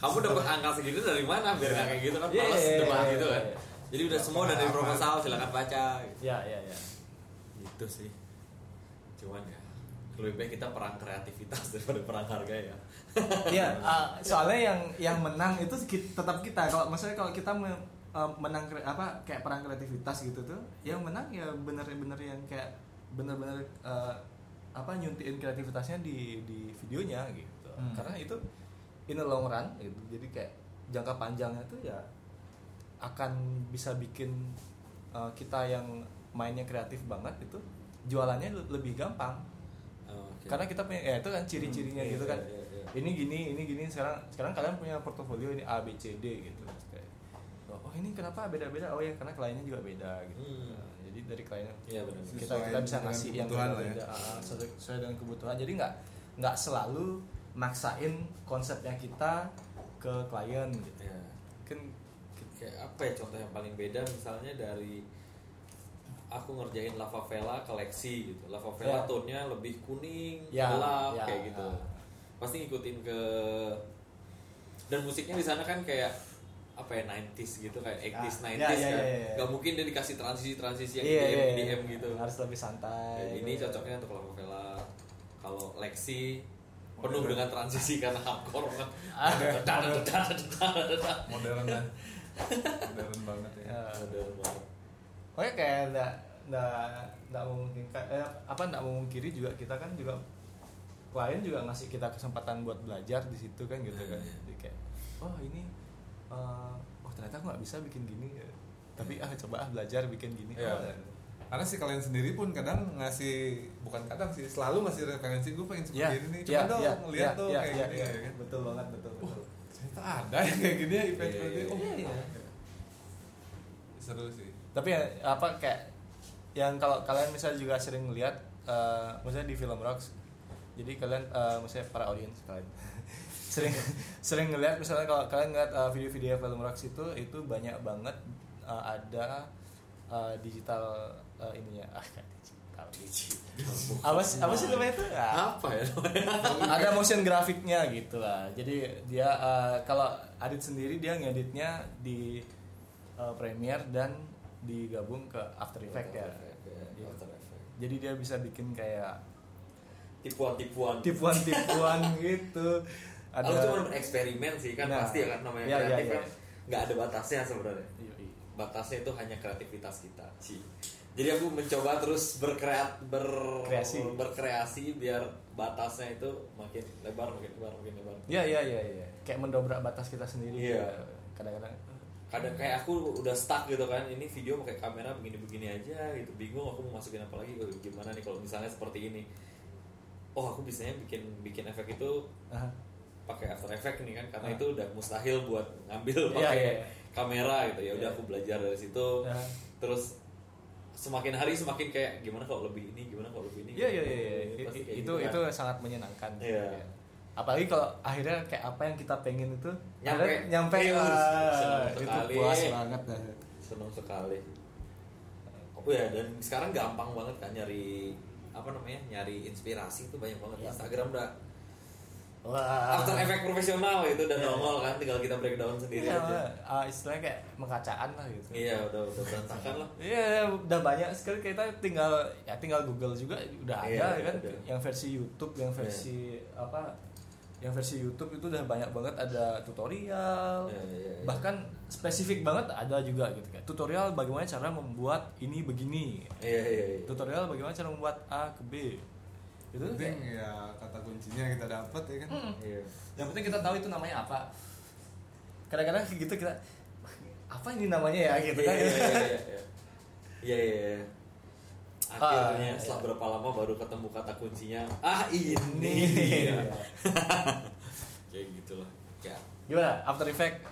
kamu dapat angka segini dari mana biar nggak kayak gitu kan males debat gitu kan. Jadi udah semua udah di proposal, silakan baca. Iya. Gitu sih. Cuman ya. Lebih baik kita perang kreativitas daripada perang harga ya. Iya, soalnya yang menang itu tetap kita. Kalau misalnya kalau kita menang kayak perang kreativitas gitu tuh, yang menang ya bener-bener yang kayak bener-bener nyuntiin kreativitasnya di videonya gitu. Karena itu in the long run gitu. Jadi kayak jangka panjangnya tuh ya akan bisa bikin kita yang mainnya kreatif banget itu jualannya lebih gampang. Oh, okay. Karena kita punya ya itu kan ciri-cirinya gitu kan. Yeah. Ini gini sekarang kalian punya portofolio ini A B C D gitu. Oh, ini kenapa beda-beda? Oh ya, karena kliennya juga beda gitu. Nah, jadi dari kliennya ya, kita bisa ngasih yang beda sesuai dengan kebutuhan. Jadi enggak selalu maksain konsepnya kita ke klien gitu. Ya. Kan kayak apa ya contoh yang paling beda misalnya dari aku ngerjain La Favela koleksi gitu. La Favela ya. Tone-nya lebih kuning, gelap kayak gitu. Pasti ngikutin ke dan musiknya di sana kan kayak apa ya 90s gitu kayak 80s 90s kan. Gak mungkin dia dikasih transisi-transisi yang EDM gitu. Harus lebih santai. Ya, ini cocoknya untuk La Favela. Kalau Lexi penuh dengan transisi karena hardcore banget. Modern banget ya. Modern banget. Oke, kayak enggak memungkinkan enggak memungkiri juga kita kan juga klien juga ngasih kita kesempatan buat belajar di situ kan gitu kan. Jadi kayak oh ini ternyata aku nggak bisa bikin gini tapi coba belajar bikin gini karena sih kalian sendiri pun kadang ngasih selalu ngasih referensi gue pengen seperti ini coba dong ngeliat tuh kayak gini kan betul banget betul. Ternyata ada yang kayak gini ya event seperti seru sih tapi apa kayak yang kalau kalian misalnya juga sering ngeliat misalnya di Film Rocks jadi kalian misalnya para audiens kalian sering ngelihat misalnya kalau kalian ngelihat video-video Film Rocks itu banyak banget ada digital ininya digital. apa sih namanya itu apa ya ada motion grafiknya gitulah jadi dia kalau Adit sendiri dia ngeditnya di Premiere dan digabung ke After Effects jadi dia bisa bikin kayak tipuan gitu. Ada cuma bereksperimen sih kan pasti ya kan namanya kreatif kan nggak ada batasnya sebenarnya. Batasnya itu hanya kreativitas kita. Jadi aku mencoba terus berkreasi biar batasnya itu makin lebar. Iya. Kayak mendobrak batas kita sendiri. Iya. Kadang-kadang kayak aku udah stuck gitu kan. Ini video pakai kamera begini-begini aja gitu. Bingung aku mau masukin apa lagi. Gimana nih kalau misalnya seperti ini. Oh aku biasanya bikin efek itu pakai After Effects nih kan karena itu udah mustahil buat ngambil pakai kamera gitu ya udah aku belajar dari situ terus semakin hari semakin kayak gimana kalau lebih ini itu sangat menyenangkan apalagi kalau akhirnya kayak apa yang kita pengen itu nyampe senang sekali dan sekarang gampang banget kan nyari inspirasi itu banyak banget. Instagram udah After Effects profesional gitu dan nongol kan tinggal kita breakdown sendiri aja. Istilahnya kayak mengkacaan lah gitu. Iya udah berantakan lah. Iya udah banyak sekali kita tinggal Google juga udah ada kan. Udah. Yang versi YouTube, yang versi yang versi YouTube itu udah banyak banget ada tutorial. Bahkan spesifik banget ada juga gitu kan. Tutorial bagaimana cara membuat ini begini. Tutorial bagaimana cara membuat A ke B. Itu penting kata kuncinya kita dapat ya kan. Yang penting kita tahu itu namanya apa. Kadang-kadang gitu kita apa ini namanya ya gitu kan. Iya. Akhirnya setelah berapa lama baru ketemu kata kuncinya ini kayak gitulah ya. Gimana After Effects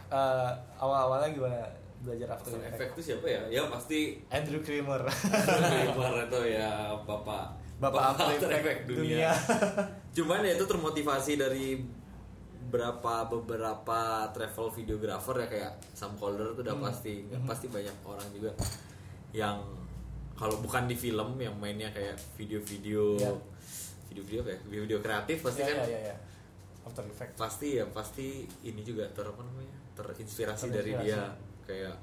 awal-awalnya gimana belajar After Effects itu siapa ya? Ya pasti Andrew Kramer. Itu ya bapak After Effects dunia. Cuman ya itu termotivasi dari beberapa travel videographer ya kayak Sam Kolder itu udah pasti banyak orang juga yang kalau bukan di film yang mainnya kayak video kreatif pasti After Effects pasti ini juga terinspirasi dari dia kayak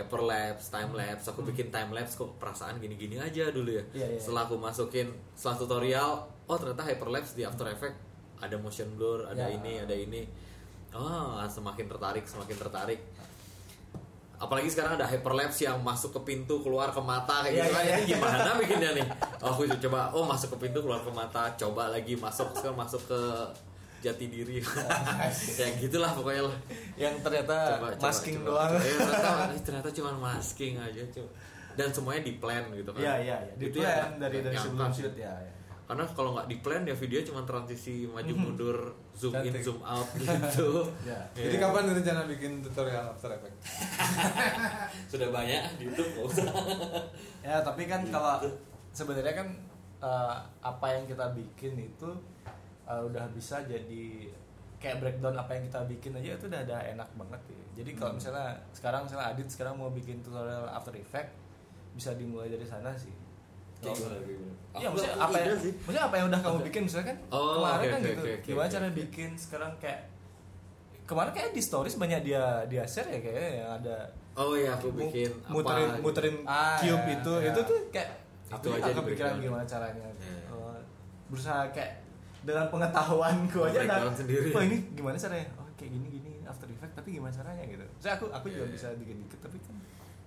hyperlapse, timelapse. Aku bikin timelapse kok perasaan gini-gini aja dulu ya. Setelah aku masukin setelah tutorial, oh ternyata hyperlapse di After Effects ada motion blur, ada ini. Oh, semakin tertarik. Apalagi sekarang ada hyperlapse yang masuk ke pintu keluar ke mata kayak gitu kan ini gimana bikinnya nih? Aku coba masuk ke pintu keluar ke mata, coba lagi masuk ke jati diri. Ya gitulah pokoknya lah. Yang ternyata masking doang. Ternyata cuma masking aja coba. Dan semuanya di plan gitu kan. Iya iya ya. Di plan ya, dari sebelum shoot ya, ya. Karena kalau nggak di plan ya video cuma transisi maju mundur, zoom in zoom out gitu. Ya. Jadi ya. Kapan rencana bikin tutorial After Effects? Sudah banyak di YouTube kok. Ya tapi kan kalau sebenarnya kan apa yang kita bikin itu udah bisa jadi kayak breakdown apa yang kita bikin aja itu udah ada enak banget. Ya. Jadi kalau misalnya misalnya Adit sekarang mau bikin tutorial After Effects bisa dimulai dari sana sih. Iya, maksudnya apa yang udah kamu bikin misalnya kan kemarin okay, kan okay, gitu, okay, gimana cara bikin sekarang kayak kemarin kayak di stories banyak dia share ya kayaknya yang ada aku bikin muterin cube ya, itu ya. Itu tuh kayak itu aja kepikiran gimana caranya berusaha kayak dengan pengetahuanku aja dan sendiri. Wah ini gimana caranya? Oh kayak gini After Effects tapi gimana caranya gitu. Saya aku juga bisa bikin dikit tapi kan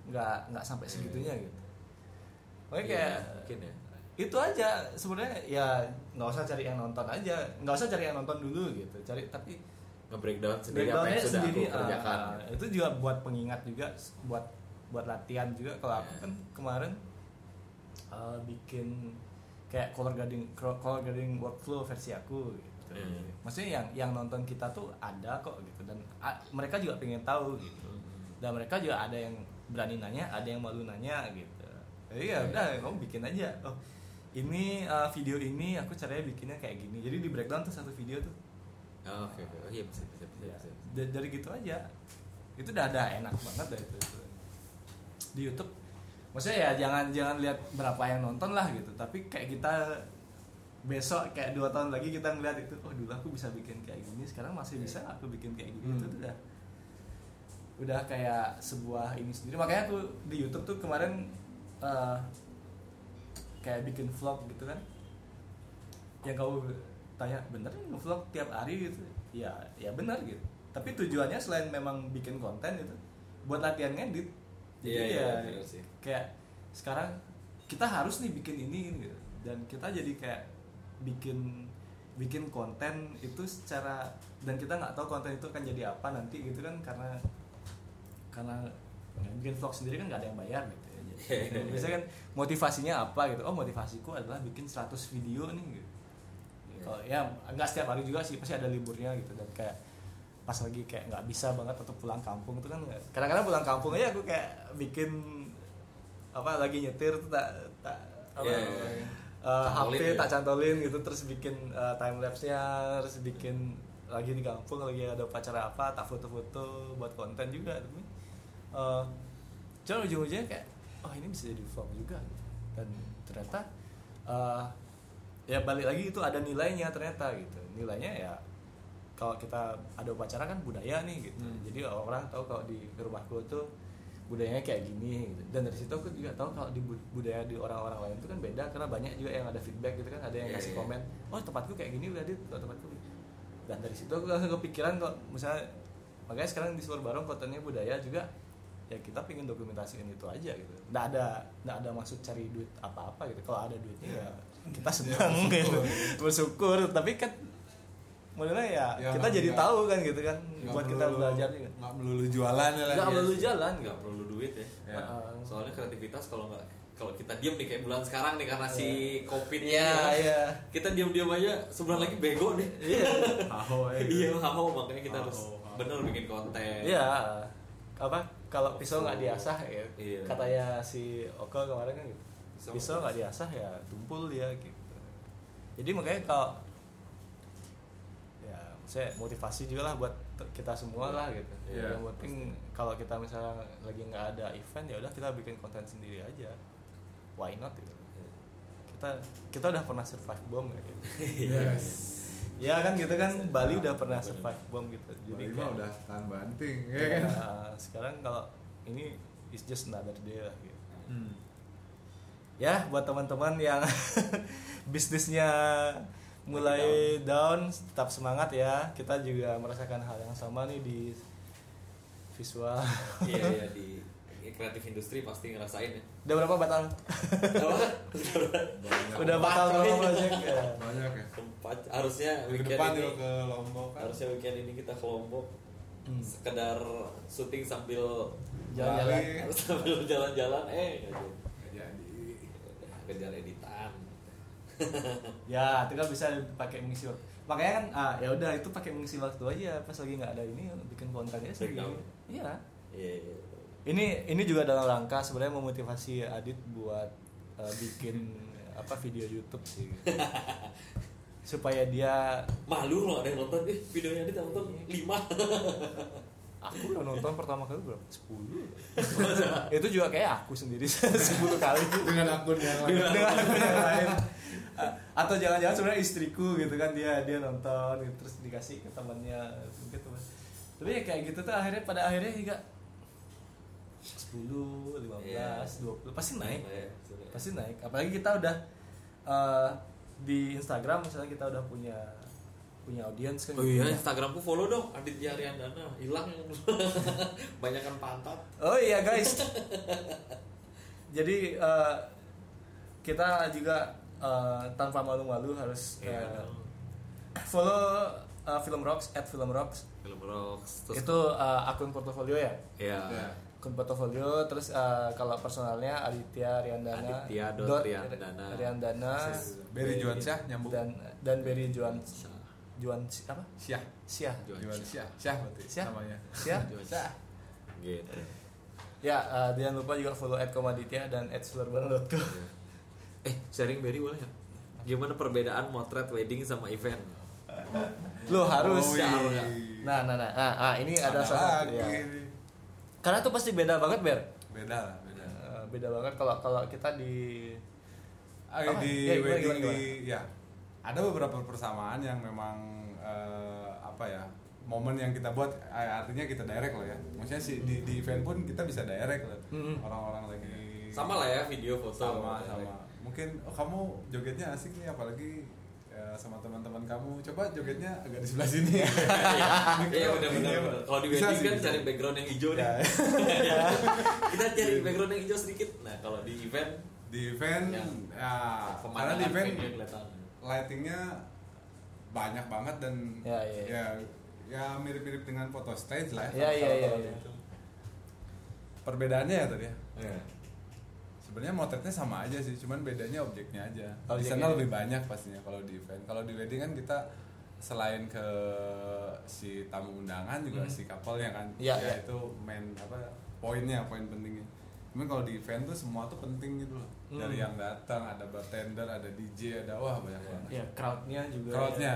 nggak sampai segitunya gitu. Oke kayak mungkin ya. Itu aja sebenarnya ya nggak usah cari yang nonton aja, nggak usah cari yang nonton dulu gitu. Cari tapi nge-breakdown sendiri apa yang sudah sendiri, aku kerjakan. Itu juga buat pengingat juga, buat latihan juga. Kalau aku kan kemarin bikin kayak color grading workflow versi aku. Gitu. Maksudnya yang nonton kita tuh ada kok gitu dan mereka juga pengen tahu gitu. Dan mereka juga ada yang berani nanya, ada yang malu nanya gitu. Iya, udah kamu bikin aja. Oh, ini video ini aku caranya bikinnya kayak gini. Jadi di breakdown tuh satu video tuh. Oke. Oh, iya bisa. Dari gitu aja. Itu udah ada enak banget dari itu. Di YouTube. Maksudnya ya jangan lihat berapa yang nonton lah gitu. Tapi kayak kita besok kayak 2 tahun lagi kita ngeliat itu. Oh, dulu aku bisa bikin kayak gini. Sekarang masih bisa aku bikin kayak gini. Itu udah. Udah kayak sebuah ini sendiri. Makanya aku di YouTube tuh kemarin kayak bikin vlog gitu kan yang kau tanya bener nge-vlog tiap hari gitu ya bener gitu tapi tujuannya selain memang bikin konten gitu buat latihan ngedit jadi sih. Kayak sekarang kita harus nih bikin ini gitu dan kita jadi kayak bikin konten itu secara dan kita nggak tahu konten itu akan jadi apa nanti gitu kan karena bikin vlog sendiri kan nggak ada yang bayar gitu biasanya kan motivasinya apa gitu. Oh motivasiku adalah bikin 100 video nih gitu. Kalau ya enggak setiap hari juga sih pasti ada liburnya gitu dan kayak pas lagi kayak enggak bisa banget atau pulang kampung itu kan kadang-kadang pulang kampung aja aku kayak bikin apa lagi nyetir tuh tak HP tak cantolin gitu terus bikin time lapse-nya terus bikin lagi di kampung lagi ada acara apa tak foto-foto buat konten juga tapi cuman ujung-ujungnya kayak oh ini bisa jadi vlog juga gitu. Dan ternyata ya balik lagi itu ada nilainya ternyata gitu nilainya ya kalau kita ada upacara kan budaya nih gitu jadi orang tahu kalau di rumahku tuh budayanya kayak gini gitu dan dari situ aku juga tahu kalau di budaya di orang-orang lain itu kan beda karena banyak juga yang ada feedback gitu kan ada yang kasih komen oh tempatku kayak gini udah tempatku dan dari situ aku langsung kepikiran kalau misalnya makanya sekarang di Silurbarang kontennya budaya juga ya kita pengen dokumentasiin itu aja gitu. Nggak ada maksud cari duit apa-apa gitu. Kalau ada duitnya ya kita senang gitu. Bersyukur. Tapi kan modelnya ya kita jadi tahu kan gitu kan. Buat perlu, kita belajar juga. Nggak melulu jualan ya. Nggak melulu jalan, nggak perlu duit ya. Soalnya kreativitas kalau kita diam nih kayak bulan sekarang nih karena si Covid-nya. Iya. Kita diam-diam aja sebulan lagi bego deh. Iya. Haho makanya kita harus bener bikin konten. Iya. Apa? Kalau pisau nggak diasah ya katanya si Oka kemarin kan gitu. Pisau nggak diasah ya tumpul dia gitu. Jadi makanya kalau ya saya motivasi juga lah buat kita semua lah gitu. Yang penting kalau kita misalnya lagi nggak ada event ya udah kita bikin konten sendiri aja. Why not gitu. Kita udah pernah survive bom gitu. Ya kan gitu kan Bali udah pernah survive bom gitu. Jadi Bali udah tahan banting ya kan. Sekarang kalau ini is just another day lah gitu. Ya buat teman-teman yang bisnisnya mulai down tetap semangat ya. Kita juga merasakan hal yang sama nih di visual. Iya di kreatif industri pasti ngerasain ya. Udah berapa batal? Udah batal berapa project ya? Banyak ya. Tempat harusnya weekend ini ke Lombok kan? Harusnya weekend ini kita ke Lombok. Sekedar syuting sambil jalan-jalan, sambil jalan-jalan kerja editan. Ya, itu kan bisa pakai mengisi waktu. Makanya kan ya udah itu pakai mengisi waktu aja pas lagi enggak ada ini bikin konten aja sih. Iya. Iya. Ini juga dalam rangka sebenarnya memotivasi Adit buat bikin video YouTube sih. Supaya dia malu loh ada yang nonton videonya Adit nonton 5. Aku udah nonton pertama kali berapa? 10. Itu juga kayak aku sendiri 10 kali dengan akun yang lain. Atau jangan-jangan sebenarnya istriku gitu kan dia nonton gitu, terus dikasih ke temannya gitu. Tapi ya kayak gitu tuh akhirnya pada akhirnya juga 10, 15, 20 pasti naik. Pasti naik. Apalagi kita udah di Instagram misalnya kita udah punya audiens kan. Oh iya, Instagramku follow dong Aditya Riandana. Hilang banyakan pantat. Oh iya guys. Jadi kita juga tanpa malu-malu harus follow Film Rocks @filmrocks. Film Rocks. Terus itu akun portofolio ya? Iya. Yeah. Akun portofolio terus kalau personalnya Aditya Riandana. Aditya.riandana. Berry Juansyah nyambung dan Berry Juansyah. Syah namanya. Syah. Gitu. Ya, jangan lupa juga follow @komaditya dan @silurbarang.pod. Sharing Berry boleh ya? Gimana perbedaan motret wedding sama event? Lo harus ya. Nah, ini ada salah ya. Karena itu pasti beda banget, Ber. Beda. Beda banget kalau kita di wedding ya. Ada beberapa persamaan yang memang momen yang kita buat artinya kita direct lah ya. Maksudnya sih di event pun kita bisa direct lah. Orang-orang lagi sama lah ya video foto sama. Mungkin kamu jogetnya asik nih apalagi sama teman-teman kamu, coba jogetnya agak di sebelah sini. Iya benar-benar. Kalau di wedding kan cari background yang hijau nih. Kita cari background yang hijau sedikit. Nah kalau di event karena di event lightingnya banyak banget dan ya mirip-mirip dengan foto stage lah. Iya. Perbedaannya ya tadi. Iya. Sebenarnya motretnya sama aja sih, cuman bedanya objeknya aja. Di sana lebih banyak pastinya kalau di event. Kalau di wedding kan kita selain ke si tamu undangan juga si couple-nya kan. Iya. Itu main poin pentingnya. Cuman kalau di event tuh semua tuh penting gitu loh. Dari yang datang, ada bartender, ada DJ, ada banyak banget. Iya, crowdnya juga. Crowdnya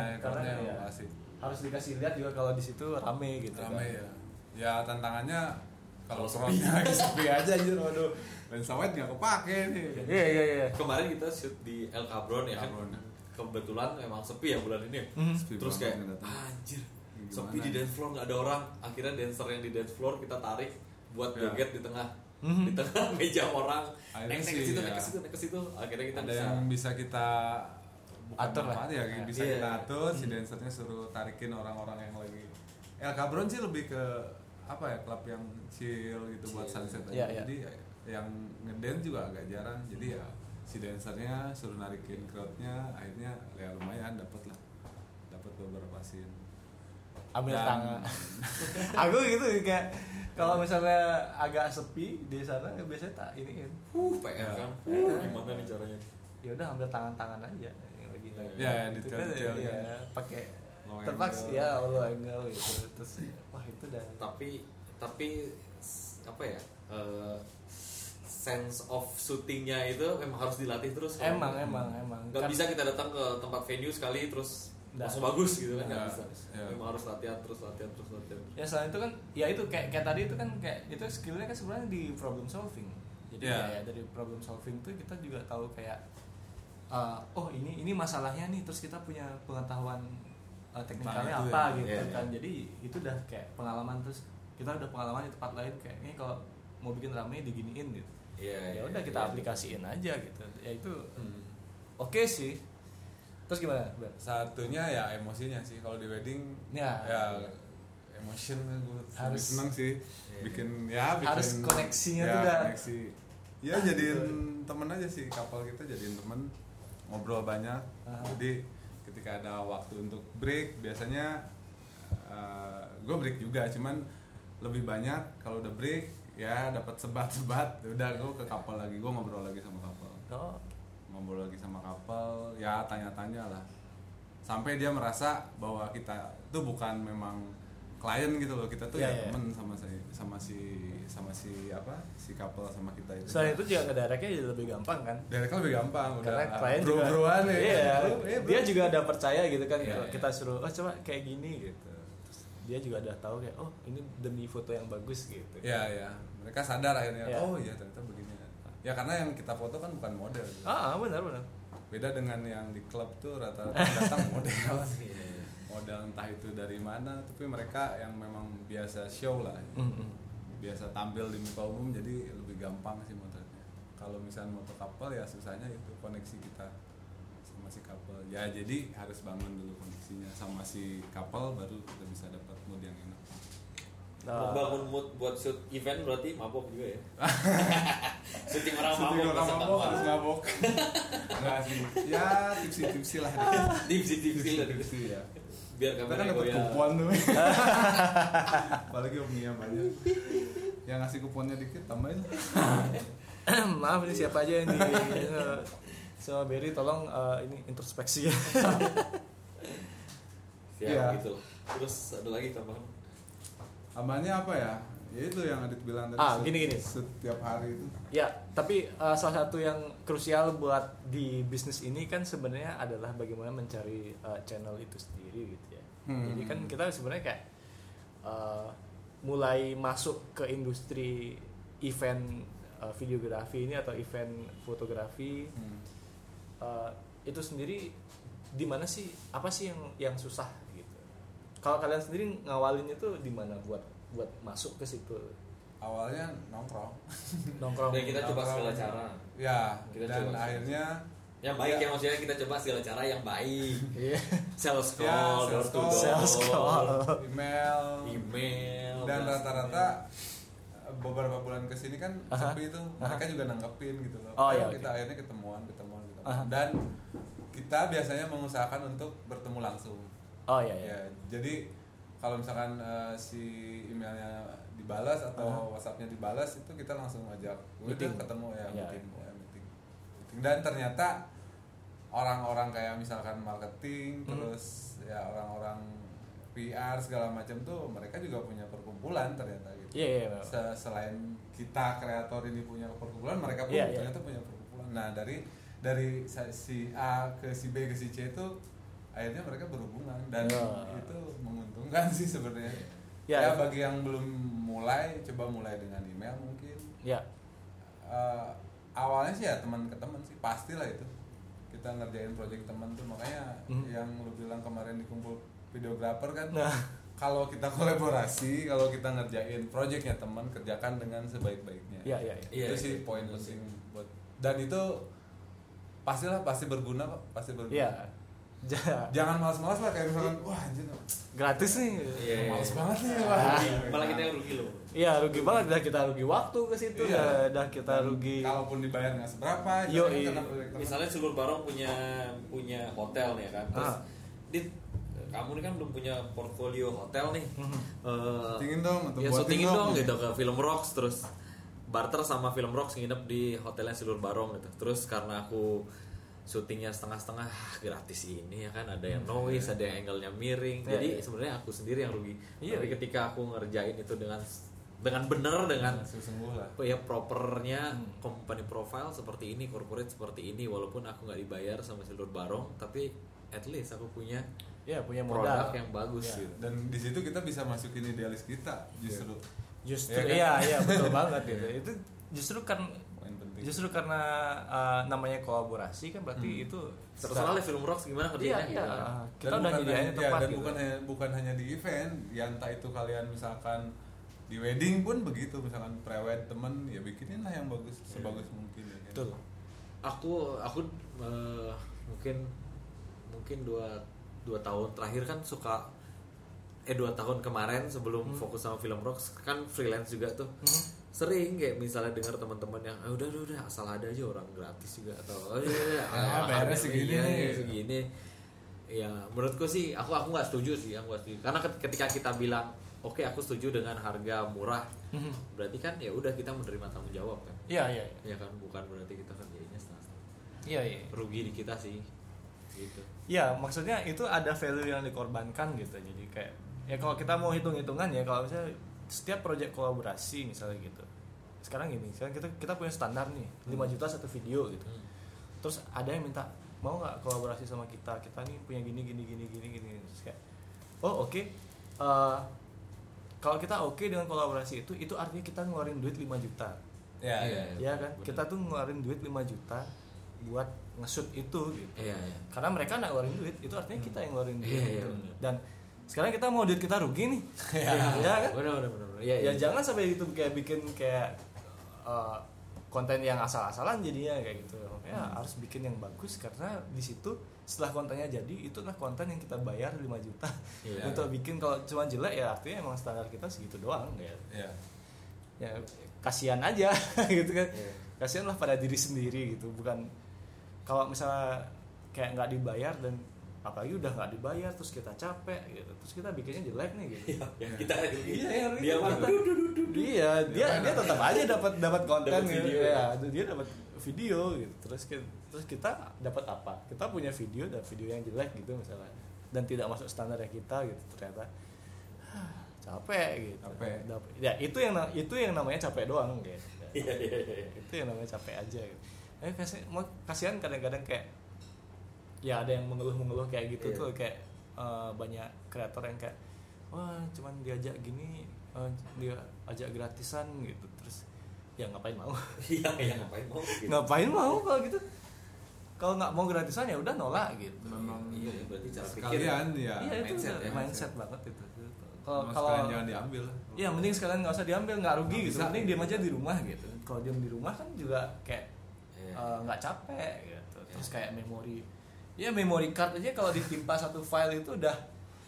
asik. Harus dikasih lihat juga kalau di situ rame gitu. Rame kan. Ya. Ya tantangannya kalau crowdnya lagi sepi aja anjir, waduh. Lensa wide enggak kepake nih. Iya. Kemarin kita shoot di El Cabron ya. Kebetulan memang sepi ya bulan ini. Terus kayak anjir. Sepi di dance floor enggak ada orang. Akhirnya dancer yang di dance floor kita tarik buat joget di tengah. Di tengah meja orang naik ke situ akhirnya kita ada yang bisa kita atur lah ya, bisa kita atur si dancernya suruh tarikin orang-orang yang lagi. El Cabron sih lebih ke klub yang chill gitu buat sunset aja. Jadi yang ngedance juga agak jarang, jadi ya si dancernya suruh narikin crowdnya, akhirnya ya lumayan dapat beberapa scene ambil tangan. Aku gitu kayak kalau misalnya agak sepi di sana biasanya tak ini kan. PR kan. Gimana nih caranya? Ya udah ambil tangan-tangan aja yang lagi. Ya di detail ya. Pakai terpaksa ya Allah enggak gitu. Terus wah itu dah. Tapi sense of shootingnya itu emang harus dilatih terus. Emang. Gak bisa kita datang ke tempat venue sekali terus langsung bagus gitu kan nggak bisa. Memang harus latihan. Ya selain itu kan, ya itu kayak tadi itu kan kayak itu skillnya kan sebenarnya di problem solving. Jadi kayak dari problem solving tuh kita juga tahu kayak oh ini masalahnya nih, terus kita punya pengetahuan teknikalnya apa gitu kan. Jadi itu udah kayak pengalaman, terus kita udah pengalaman di tempat lain kayak ini kalau mau bikin rame diginiin gitu. Ya udah kita aplikasiin aja gitu. Ya itu oke sih. Terus gimana? Satunya ya emosinya sih kalau di wedding. Ya emotion gue harus seneng sih bikin bikin, harus koneksinya tuh udah koneksi. Ya jadiin temen aja sih, kapal kita jadiin temen, ngobrol banyak. Jadi ketika ada waktu untuk break biasanya gue break juga, cuman lebih banyak kalau udah break ya dapat sebat-sebat, udah gue ke kapal lagi, gue ngobrol lagi sama kapal. Ngobrol lagi sama kapal, ya tanya-tanya lah sampai dia merasa bahwa kita tuh bukan memang klien gitu loh, kita tuh temen sama si couple sama kita itu. Soalnya itu juga ngedirectnya jadi lebih gampang kan? Directnya lebih gampang, karena udah klien bro-broan juga, bro. Dia juga ada percaya gitu kan, kita suruh coba kayak gini gitu. Terus dia juga udah tahu kayak ini demi foto yang bagus gitu. Iya. Mereka sadar akhirnya. Iya ternyata begini. Ya karena yang kita foto kan bukan model. Gitu. Benar. Beda dengan yang di klub tuh rata-rata datang model entah itu dari mana, tapi mereka yang memang biasa show lah, biasa tampil di muka umum, jadi lebih gampang sih motretnya. Kalau misalnya motor couple ya susahnya itu koneksi kita sama si couple. Ya jadi harus bangun dulu koneksinya sama si couple, baru kita bisa dapat mood yang enak. Nah, bangun mood buat shoot event berarti mabok juga ya. Syuting orang mabok harus mabok. Enggak sih. Ya tipsi-tipsi lah. Tipsi ya. Biar kameranya goyang. Kan dapat kupon tuh. Apalagi Omnia banyak. Yang ngasih kuponnya dikit tambahin. Maaf nih siapa aja nih. So Berry tolong ini introspeksi ya. Siap gitu. Terus ada lagi tambahan. Amannya apa ya? Ya itu yang Adit bilang tadi. Gini. Setiap hari itu. Ya, tapi salah satu yang krusial buat di bisnis ini kan sebenarnya adalah bagaimana mencari channel itu sendiri gitu ya. Jadi kan kita sebenarnya kayak mulai masuk ke industri event videografi ini atau event fotografi. Itu sendiri di mana sih? Apa sih yang susah? Kalau kalian sendiri ngawalinnya tuh di mana buat masuk ke situ? Awalnya nongkrong. Dan kita coba segala cara. Ya. Dan akhirnya yang baik ya, maksudnya kita coba segala cara yang baik. Sales call, door to door. Email. Dan rata-rata beberapa bulan kesini kan sepi itu, mereka juga nanggepin gitu loh. Kita akhirnya ketemuan. Dan kita biasanya mengusahakan untuk bertemu langsung. Jadi kalau misalkan si emailnya dibalas atau WhatsAppnya dibalas, itu kita langsung ajak meeting, ketemu ya, meeting. Dan ternyata orang-orang kayak misalkan marketing, terus ya orang-orang PR segala macam tuh mereka juga punya perkumpulan ternyata gitu. Selain kita kreator ini punya perkumpulan, mereka pun ternyata punya perkumpulan. Nah dari si A ke si B ke si C itu akhirnya mereka berhubungan dan itu menguntungkan sih sebenarnya. Bagi yang belum mulai, coba mulai dengan email mungkin. Awalnya sih ya teman ke teman sih, pastilah itu. Kita ngerjain project teman tuh, makanya yang lu bilang kemarin di kumpul videografer kan. Kalau kita kolaborasi, kalau kita ngerjain projectnya teman, kerjakan dengan sebaik-baiknya. Itu sih poin penting buat. Dan itu pasti berguna kok, pasti berguna. Jangan malas-malas lah, kayak misalkan wah anjir gratis nih, malas banget nih, malah kita yang rugi loh. Rugi banget, dah kita rugi waktu ke situ, dah kita rugi. Kalaupun dibayar nggak seberapa, misalnya Silurbarang punya hotel nih kan, terus kamu ini kan belum punya portfolio hotel nih, syutingin dong, gitu ke Film Rocks, terus barter sama Film Rocks nginep di hotelnya Silurbarang gitu. Terus karena aku syutingnya setengah-setengah, gratis ini ya kan, ada yang noise, ada yang angle-nya miring. Jadi sebenarnya aku sendiri yang rugi. Tapi ketika aku ngerjain itu dengan benar, dengan sungguh lah. Ya propernya, company profile seperti ini, corporate seperti ini, walaupun aku enggak dibayar sama Silurbarang, tapi at least aku punya punya produk yang bagus gitu. Dan di situ kita bisa masukin idealis kita justru kan? Betul banget gitu. Itu justru karena namanya kolaborasi kan, berarti itu terserah Film Rocks gimana kerjanya gitu. Kita udah nyediain tempat dan gitu. bukan hanya di event ya, entah itu kalian misalkan di wedding pun begitu, misalkan prewed temen ya bikinin lah yang bagus, sebagus mungkin ya. Betul. Aku mungkin 2 tahun terakhir kan suka 2 tahun kemarin sebelum fokus sama Film Rocks kan freelance juga tuh. Sering kayak misalnya dengar teman-teman yang udah asal ada aja orang gratis juga atau bayarnya segini. Ya menurutku sih aku enggak setuju sih, aku enggak setuju. Karena ketika kita bilang oke, aku setuju dengan harga murah. Berarti kan ya udah kita menerima tanggung jawab kan. Iya. Ya kan bukan berarti kita kerjanya setengah-setengah. Iya. Rugi di kita sih. Gitu. Ya, maksudnya itu ada value yang dikorbankan gitu. Jadi kayak ya kalau kita mau hitung-hitungan ya kalau misalnya setiap proyek kolaborasi misalnya gitu. Sekarang gini, sekarang kita punya standar nih, 5 juta satu video gitu. Terus ada yang minta, "Mau enggak kolaborasi sama kita? Kita nih punya gini." Terus kayak, "Oh, oke." Kalau kita oke dengan kolaborasi itu artinya kita ngeluarin duit 5 juta. Iya kan? Bener. Kita tuh ngeluarin duit 5 juta buat nge-shoot itu gitu. Iya. Karena mereka enggak ngeluarin duit, itu artinya kita yang ngeluarin duit. Gitu. Iya. Dan sekarang kita mau duit kita rugi nih. Iya kan? Benar. Ya, jangan sampai itu kayak bikin kayak konten yang asal-asalan jadinya kayak gitu. Ya, harus bikin yang bagus karena di situ setelah kontennya jadi itulah konten yang kita bayar 5 juta untuk bikin. Kalau cuma jelek ya artinya emang standar kita segitu doang kayak. Yeah. Ya kasihan aja gitu kan. Yeah. Kasihanlah pada diri sendiri gitu. Bukan kalau misalnya kayak enggak dibayar dan apalagi udah enggak dibayar terus kita capek gitu. Terus kita bikinnya jelek nih gitu. Iya, kita dia tetap aja dapat konten gitu ya. Dia dapat video gitu. Terus kita dapat apa? Kita punya video dan video yang jelek gitu misalnya dan tidak masuk standar kita gitu ternyata. Capek gitu. Ya itu yang namanya capek doang gitu. Iya. Itu yang namanya capek aja gitu. Kasihan kadang-kadang kayak ya ada yang mengeluh kayak gitu tuh kayak banyak kreator yang kayak wah cuman diajak gini dia ajak gratisan gitu terus ya ngapain mau gitu. Ngapain mau kalau gitu kalau nggak mau gratisan ya udah nolak gitu. Memang, berarti cara pikir ya mindset banget itu. Kalau jangan diambil ya mending sekalian nggak usah diambil, nggak rugi gitu, mending diam aja di rumah gitu. Kalau diam di rumah kan juga kayak nggak capek gitu. Terus kayak memory card aja kalau ditimpa satu file itu udah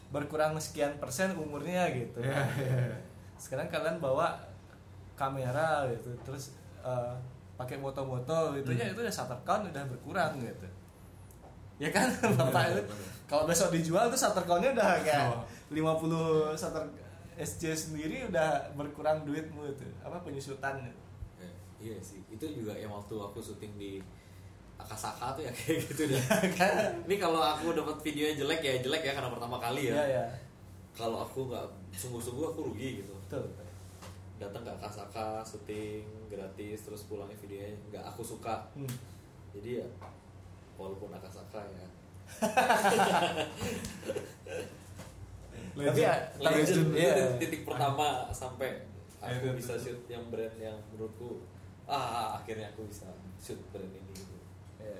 berkurang sekian persen umurnya gitu. Sekarang kalian bawa kamera gitu terus pakai foto-foto gitu ya itu udah shutter count udah berkurang gitu. Ya kan Bapak itu kalau besok dijual tuh shutter count-nya udah kayak 50 shutter SC sendiri udah berkurang duitmu itu. Apa penyusutan. Iya sih. Itu juga yang waktu aku syuting di Akasaka tuh ya kayak gitu deh. Ini kalau aku dapat videonya jelek ya karena pertama kali ya. Kalau aku nggak sungguh-sungguh aku rugi gitu. Betul. Datang ke Akasaka, syuting gratis terus pulangnya videonya nggak aku suka. Jadi ya walaupun Akasaka ya. Legend, titik pertama sampai aku bisa shoot yang brand yang menurutku akhirnya aku bisa shoot brand ini gitu.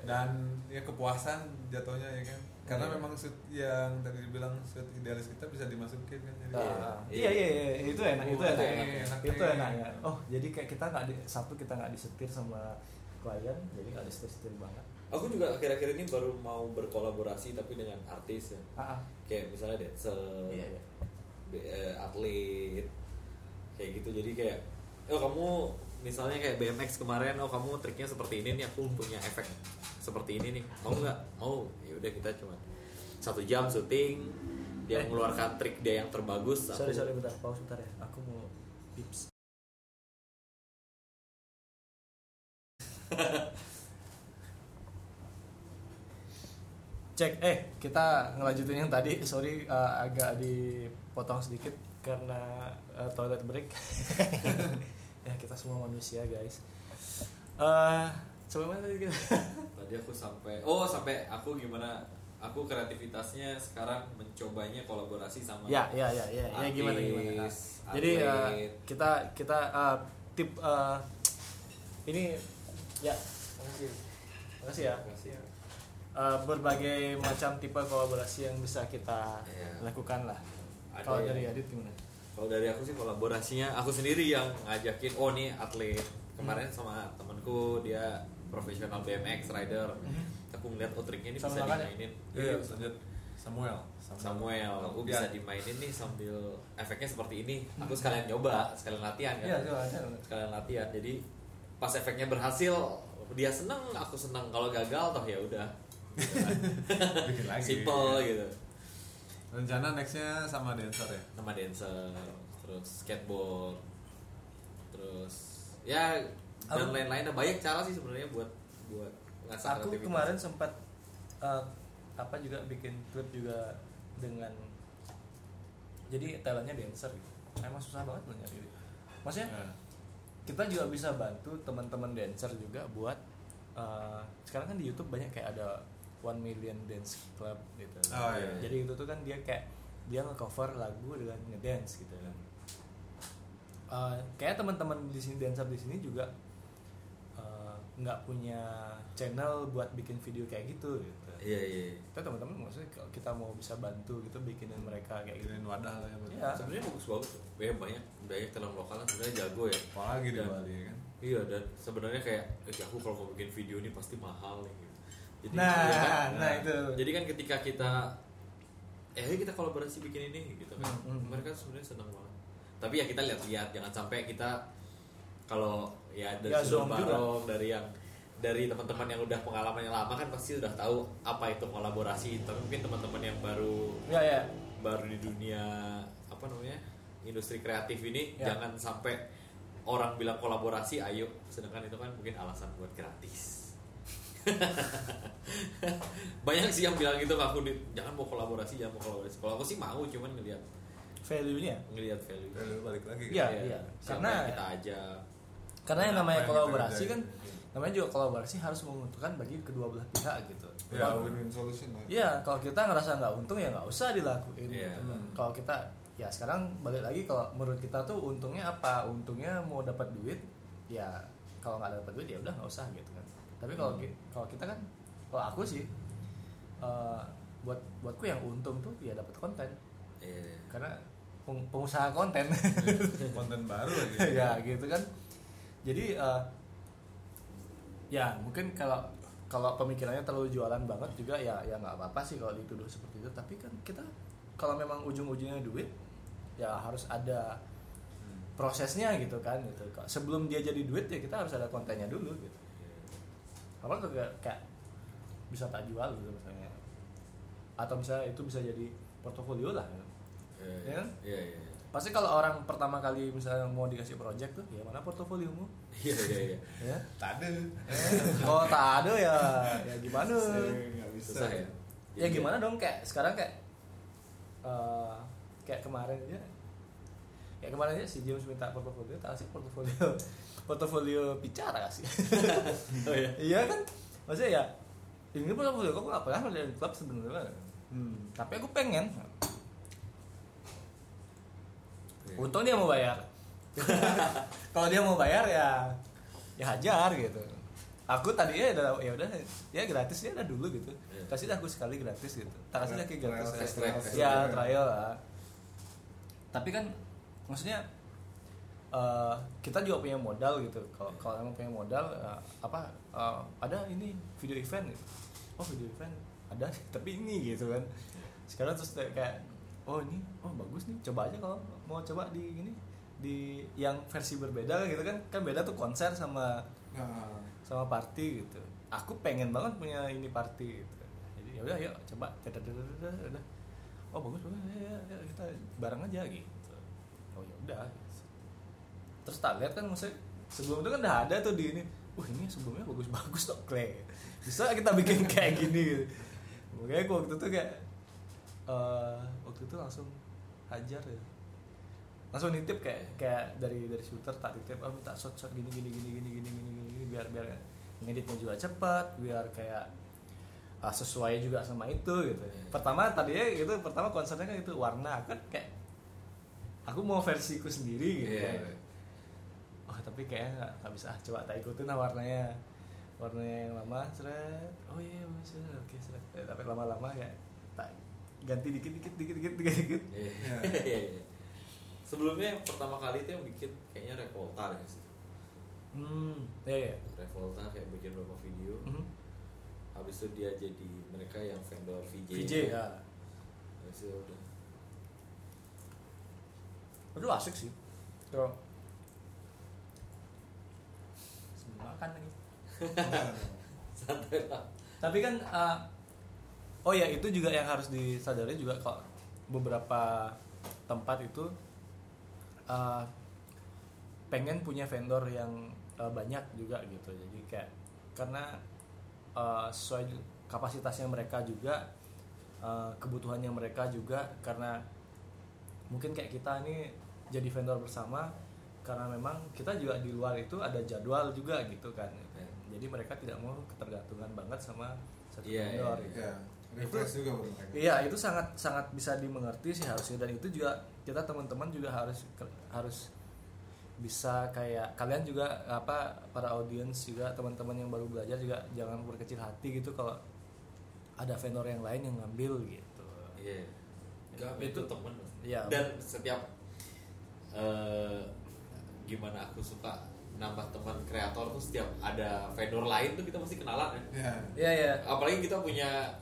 Dan ya kepuasan jatuhnya ya kan karena memang shoot yang tadi dibilang shoot idealis kita bisa dimasukin kan jadi itu enak ya. Oh jadi kayak kita nggak kita nggak disetir sama klien jadi nggak disetir banget. Aku juga akhir-akhir ini baru mau berkolaborasi tapi dengan artis ya kayak misalnya dancer atlet kayak gitu jadi kayak kamu misalnya kayak BMX kemarin, kamu triknya seperti ini nih, aku punya efek seperti ini nih, mau nggak? Mau, ya udah kita cuma 1 jam syuting, dia mengeluarkan trik dia yang terbagus. Sorry, bentar, pause bentar ya, aku mau pips. Cek, kita ngelanjutin yang tadi, sorry agak dipotong sedikit karena toilet break. Ya kita semua manusia guys. Coba mana gitu. Tadi aku sampai aku gimana? Aku kreativitasnya sekarang mencobanya kolaborasi sama. Ya. Artis, ya gimana. Jadi kita tip ini ya. Makasih ya. Berbagai macam tipe kolaborasi yang bisa kita lakukan lah. Kalau dari Adit gimana? Kalau dari aku sih kolaborasinya aku sendiri yang ngajakin nih atlet kemarin sama temanku dia profesional BMX rider aku ngeliat triknya ini bisa dimainin Samuel, aku bisa dimainin nih sambil efeknya seperti ini. Aku sekalian nyoba, sekalian latihan kan. Sekalian latihan. Jadi pas efeknya berhasil, dia seneng, aku seneng. Kalau gagal toh ya udah. Bikin lagi. Simple gitu. Rencana nextnya sama dancer ya? Sama dancer, terus skateboard, terus ya dan lain-lain. Banyak cara sih sebenarnya buat ngasah kreativitas. Aku kemarin sempat juga bikin klip juga dengan, jadi talentnya dancer gitu. Emang susah banget loh nyari. Maksudnya kita juga bisa bantu teman-teman dancer juga buat sekarang kan di YouTube banyak kayak ada 1 million dance club gitu. Oh, iya. Jadi itu tuh kan dia kayak dia nge-cover lagu dengan ngedance gitu kan. Kayak teman-teman di sini dancer di sini juga nggak punya channel buat bikin video kayak gitu gitu. Iya. Kita teman-teman maksudnya kalau kita mau bisa bantu gitu bikinin mereka kayak gitu. Bikinin wadah lah ya. Iya. Sebenarnya bagus-bagus. Banyak talent lokal sebenarnya jago ya. Apalagi di Bali kan. Iya, dan sebenarnya kayak aku kalau mau bikin video ini pasti mahal ya, gitu. Jadi, itu. Jadi kan ketika kita kolaborasi bikin ini gitu kan. Mereka sebenarnya senang banget. Tapi ya kita lihat-lihat, jangan sampai kita kalau ya dari Silurbarang, dari teman-teman yang udah pengalamannya lama kan pasti udah tahu apa itu kolaborasi. Tapi mungkin teman-teman yang baru di dunia industri kreatif ini jangan sampai orang bilang kolaborasi ayo, sedangkan itu kan mungkin alasan buat gratis. Banyak sih yang bilang gitu ke aku, jangan mau kolaborasi. Kalau aku sih mau, cuman ngelihat value-nya. Value balik lagi kan? Iya. Karena kita aja. Karena yang namanya kolaborasi kan namanya juga kolaborasi harus menguntungkan bagi kedua belah pihak gitu. Ya, win-win solution. Iya, kalau kita ngerasa enggak untung ya enggak usah dilakuin. Yeah. Gitu. Kalau kita sekarang balik lagi, kalau menurut kita tuh untungnya apa? Untungnya mau dapat duit, ya kalau enggak dapat duit ya udah enggak usah gitu kan. Tapi kalau kita kan, kalau aku sih buatku yang untung tuh ya dapat konten. Yeah. Karena pengusaha konten. Konten baru lagi. Ya gitu kan. Jadi mungkin kalau pemikirannya terlalu jualan banget juga ya nggak apa-apa sih kalau dituduh seperti itu. Tapi kan kita kalau memang ujung-ujungnya duit ya harus ada prosesnya gitu kan gitu. Sebelum dia jadi duit ya kita harus ada kontennya dulu gitu. Kalau tuh kayak bisa tak jual gitu misalnya, atau misalnya itu bisa jadi portofolio lah kan? Ya kan? Yeah. Pasti kalau orang pertama kali misalnya mau dikasih project tuh, ya mana portofoliomu? Iya. Tade. Oh tade ya gimana? Nggak bisa. Susah, ya? Ya gimana dong kayak sekarang kayak kemarin aja. Ya kemarin aja si James minta portofolio, tak kasih portofolio bicara kasih. Oh iya. Iya kan? Maksudnya ya ini portofolio kok enggak pernah dari klub sebenarnya. Tapi aku pengen. Untung dia mau bayar. Kalau dia mau bayar ya hajar gitu. Aku tadinya ya udah ya gratis ya udah dulu gitu. Kasih aku sekali gratis gitu. Tak kasih lagi gratis. Ya trial lah. Tapi kan maksudnya kita juga punya modal gitu. Kalau emang punya modal ada ini video event gitu. Oh video event ada tapi ini gitu kan. Sekarang terus kayak ini bagus nih, coba aja kalau mau coba di ini di yang versi berbeda gitu kan beda tuh konser sama party gitu. Aku pengen banget punya ini party gitu. Jadi ya udah yuk coba. Oh bagus ya, kita bareng aja gitu. Oh ya udah, terus tak lihat kan maksudnya sebelum itu kan udah ada tuh di ini. Ini sebelumnya bagus-bagus tuh Clay. Bisa kita bikin kayak gini gitu. Makanya waktu itu langsung hajar ya. Langsung nitip kayak dari shooter tak nitip. Minta shot gini biar ngeditnya juga cepat, biar kayak sesuai juga sama itu gitu. Pertama concernnya kan itu warna kan kayak aku mau versiku sendiri gitu. Yeah. Oh tapi kayaknya nggak bisa. Coba tak ikutin lah warnanya yang lama seret. Oh iya masih oke seret. Tapi lama-lama kayak tak ganti dikit. Yeah. Sebelumnya yang pertama kali itu yang bikin kayaknya Revolta deh sih. Iya. Revolta kayak bikin beberapa video. Habis itu dia jadi mereka yang vendor VJ. VJ ya. sih udah. Aduh asik sih. Tuh. Semua makan lagi. Santai lah. Tapi kan oh ya itu juga yang harus disadari juga kalau beberapa tempat itu pengen punya vendor yang banyak juga gitu. Jadi kayak karena sesuai kapasitasnya mereka juga, kebutuhannya mereka juga, karena mungkin kayak kita ini jadi vendor bersama karena memang kita juga di luar itu ada jadwal juga gitu kan. Yeah. Jadi mereka tidak mau ketergantungan banget sama satu vendor gitu. Yeah. Reflex juga buat mereka. Iya, itu sangat bisa dimengerti sih harusnya, dan itu juga kita teman-teman juga harus bisa kayak kalian juga apa para audiens juga teman-teman yang baru belajar juga jangan berkecil hati gitu kalau ada vendor yang lain yang ngambil gitu. Iya. Yeah. Itu teman. Yeah. Dan setiap gimana aku suka nambah teman kreator tuh, setiap ada vendor lain tuh kita mesti kenalan kan. Iya. Iya, iya. Apalagi kita punya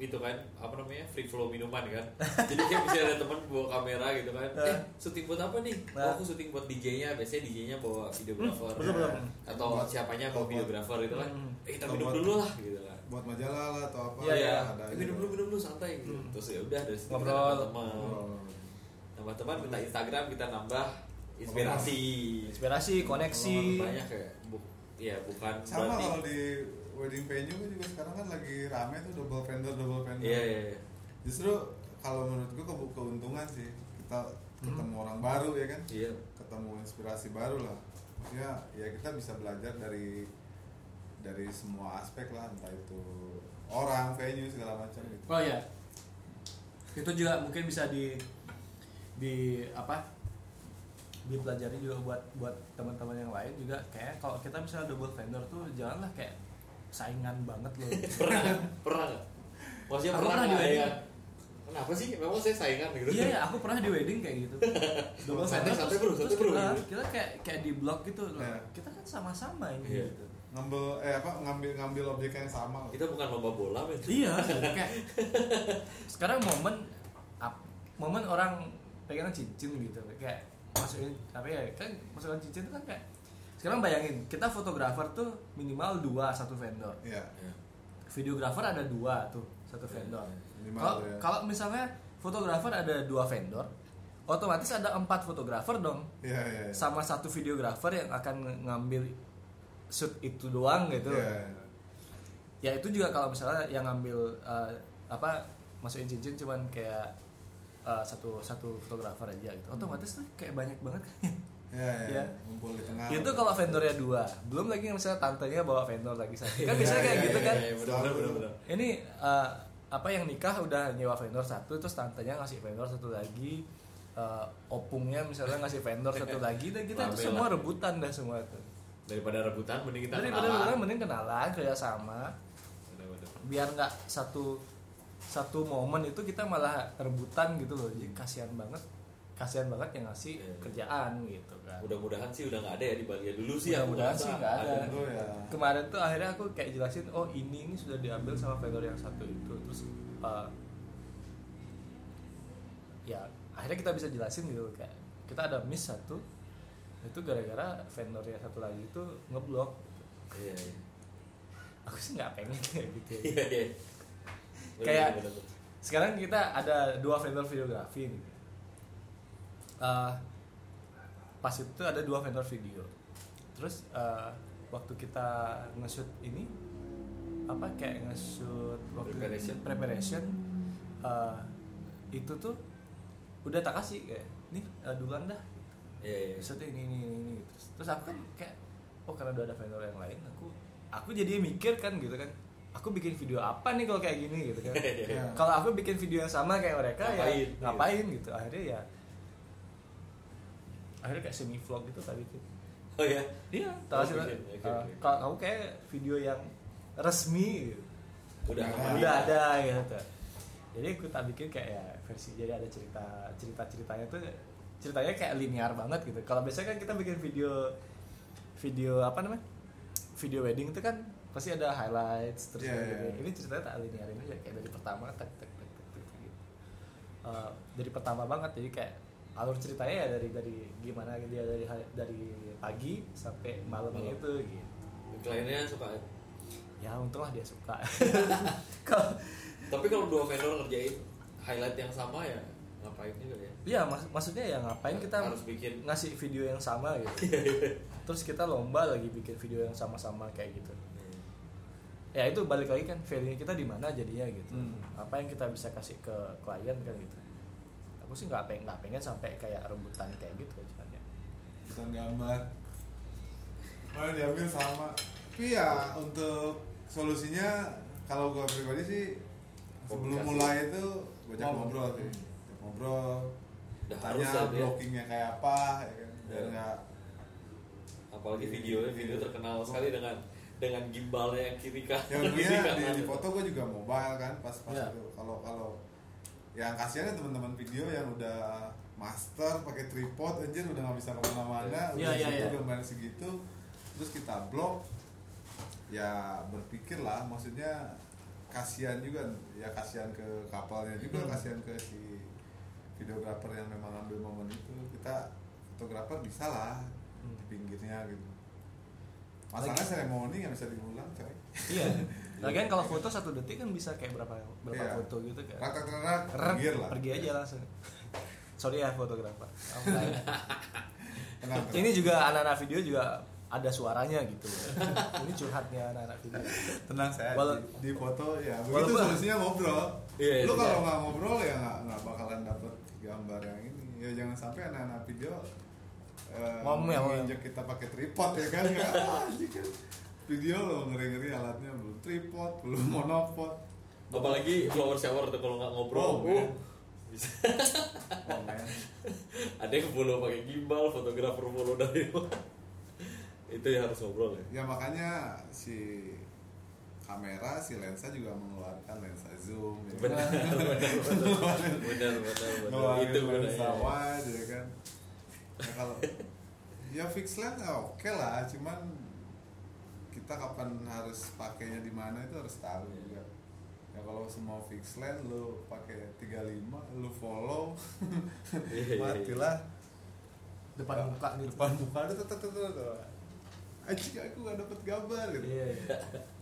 itu kan, apa namanya, free flow minuman kan. Jadi kayak bisa ada teman bawa kamera gitu kan. Syuting buat apa nih? Oh, aku syuting buat DJ-nya. Biasanya DJ-nya bawa videographer atau siapanya bawa videographer gitu kan. Kita minum dulu lah gitu kan. Buat majalah lah atau apa. Iya, ya, ada minum dulu santai gitu. Terus ya udah dari situ kita nambah teman, minta Instagram, kita nambah inspirasi, koneksi. Banyak ya. Iya, bukan sama berarti. Kalau di wedding venue juga sekarang kan lagi rame tuh double vendor. Iya. Justru kalau menurut gue keuntungan sih kita ketemu orang baru ya kan. Iya. Ketemu inspirasi baru lah. Maksudnya ya kita bisa belajar dari semua aspek lah, entah itu orang, venue segala macam gitu. Oh iya. Itu juga mungkin bisa dipelajari juga buat teman-teman yang lain juga, kayak kalau kita misalnya double vendor tuh janganlah kayak saingan banget loh. Pernah nggak? Maksudnya pernah di wedding? Ya. Kenapa sih? Memang saya saingan gitu. Iya, ya, aku pernah di wedding kayak gitu. Double vendor satu bro. Kita kayak di blok gitu loh. Yeah. Kita kan sama-sama ini. Yeah. Gitu. Ngambil objek yang sama. Kita bukan lomba bola gitu. Iya. Kayak sekarang momen orang pegang cincin gitu kayak masukin apa ya kan, masukan cincin itu kan kayak sekarang bayangin kita fotografer tuh minimal 2 satu vendor, videografer ada 2 tuh satu vendor. Kalau misalnya fotografer ada 2 vendor, otomatis ada 4 fotografer dong, sama satu videografer yang akan ngambil shoot itu doang gitu. Ya itu juga kalau misalnya yang ngambil masukin cincin cuman kayak satu fotografer aja gitu, otomatis tuh kayak banyak banget kan. Ya. Ngumpul di tengah. Itu kalau vendornya 2, belum lagi misalnya tantenya bawa vendor lagi satu. Kan bisa kayak gitu kan. Benar. Ini yang nikah udah nyewa vendor 1, terus tantenya ngasih vendor 1 lagi, opungnya misalnya ngasih vendor 1 lagi, dan kita itu semua rebutan dah semua itu. Daripada rebutan mending kenalan kerjasama. Biar enggak satu momen itu kita malah rebutan gitu loh. Jadi kasihan banget yang ngasih kerjaan gitu kan. Mudah-mudahan sih udah nggak ada ya di Bali dulu sih. Mudah-mudahan sih nggak ada. Kemarin tuh akhirnya aku kayak jelasin, oh ini sudah diambil sama vendor yang satu itu. Terus ya akhirnya kita bisa jelasin gitu kayak kita ada miss 1 itu gara-gara vendor yang satu lagi itu ngeblok. Iya. Aku sih nggak pengen kayak gitu. Iya. Kayak sekarang kita ada 2 vendor videografi nih. Pas itu ada 2 vendor video. Terus waktu kita nge-shoot ini preparation itu tuh udah tak kasih kayak nih duluan dah. Iya. Shoot ini. Terus aku kan kayak karena udah ada vendor yang lain, aku jadi mikir kan gitu kan. Aku bikin video apa nih kalau kayak gini gitu kan. Kalau aku bikin video yang sama kayak mereka ngapain gitu. Akhirnya kayak semi vlog gitu tadi tuh. Oh ya? Iya, okay. Kalau kamu kayak video yang resmi gitu. Udah ada gitu. Jadi aku tak bikin kayak versi, jadi ada ceritanya tuh, ceritanya kayak linear banget gitu. Kalau biasanya kan kita bikin video apa namanya? Video wedding itu kan pasti ada highlights terus. Ini ceritanya tak linear aja kayak dari pertama tak. dari pertama banget, jadi kayak alur ceritanya ya dari gimana dia dari pagi sampai malamnya itu gitu. Kliennya suka ya, untunglah dia suka. Tapi kalau dua vendor ngerjain highlight yang sama ya ngapain juga ya? Iya, maksudnya ya ngapain kita harus bikin ngasih video yang sama gitu. Terus kita lomba lagi bikin video yang sama-sama kayak gitu. Ya itu balik lagi kan value kita di mana jadinya gitu. Apa yang kita bisa kasih ke klien kan gitu. Aku sih nggak pengen sampai kayak rebutan kayak gitu kan ya. Bukan gambar. Malah diambil sama. Tapi ya untuk solusinya kalau gue pribadi sih sebelum mulai itu banyak ngobrol sih, tanya blockingnya kayak apa, ya kan? Dan nggak apalagi video terkenal sekali dengan gimbalnya yang kiri kanan. Yang di foto gue juga mobile kan pas itu. Kalau yang kasiannya teman-teman video yang udah master pakai tripod anjir udah nggak bisa kemana-mana, udah main segitu, terus kita blok. Ya berpikir lah, maksudnya kasihan juga, ya kasihan ke kapalnya juga, kasihan ke si videografer yang memang ambil momen itu. Kita fotografer bisa lah di pinggirnya gitu. Masalahnya seremoni nggak bisa diulang coy. Iya. Lagian kalau foto 1 detik kan bisa kayak berapa iya, foto gitu kan. Pergi aja langsung. Sorry ya fotografer. Ini juga anak-anak video juga ada suaranya gitu. Ini curhatnya anak-anak video. Tenang saya. Di foto ya. Begitu solusinya ngobrol. Iya, lu kalau nggak ngobrol ya nggak bakalan dapet gambar yang ini. Ya jangan sampai anak-anak video nginjek kita pakai tripod ya kan. Video lo ngeri-ngeri alatnya belum tripod, belum monopod. Apalagi flower shower tuh kalau nggak ngobrol. Bisa. Ada yang follow pakai gimbal, fotografer follow dari itu ya harus ngobrol ya. Ya makanya si kamera, si lensa juga mengeluarkan lensa zoom. Ya. Benar. Itu lensa wide ya kan. Ya kalau ya fix lens oke lah, cuman kita kapan harus pakainya di mana itu harus tahu juga. Ya kalau semua fix lens lu pakai 35, lu follow matilah depan muka itu tuh. Aja aku nggak dapat gambar gitu.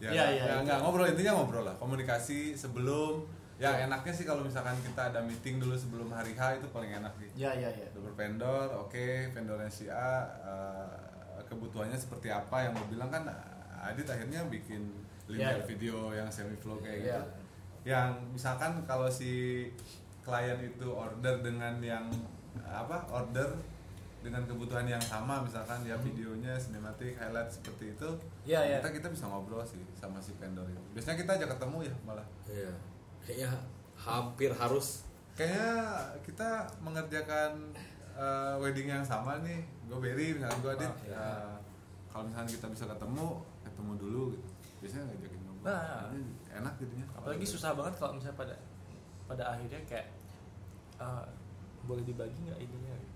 Nggak ngobrol, intinya ngobrol lah, komunikasi sebelum. Ya enaknya sih kalau misalkan kita ada meeting dulu sebelum hari H itu paling enak sih. Iya. Berpendor, oke, vendornya si A kebutuhannya seperti apa yang mau bilang kan Adit akhirnya bikin linear video yang semi vlog kayak gitu. Yang misalkan kalau si klien itu order dengan yang order dengan kebutuhan yang sama, misalkan ya videonya sinematik highlight seperti itu, kita bisa ngobrol sih sama si vendor itu. Biasanya kita aja ketemu ya malah. Iya. Kayaknya hampir harus. Kayaknya kita mengerjakan wedding yang sama nih. Gue Berry, misalkan gue Adit. Kalau misalkan kita bisa ketemu dulu. Gitu. Biasanya ngajakin ngobrol. Nah, enak jadinya. Apalagi susah banget kalau misalnya pada akhirnya kayak boleh dibagi nggak ininya? Gitu.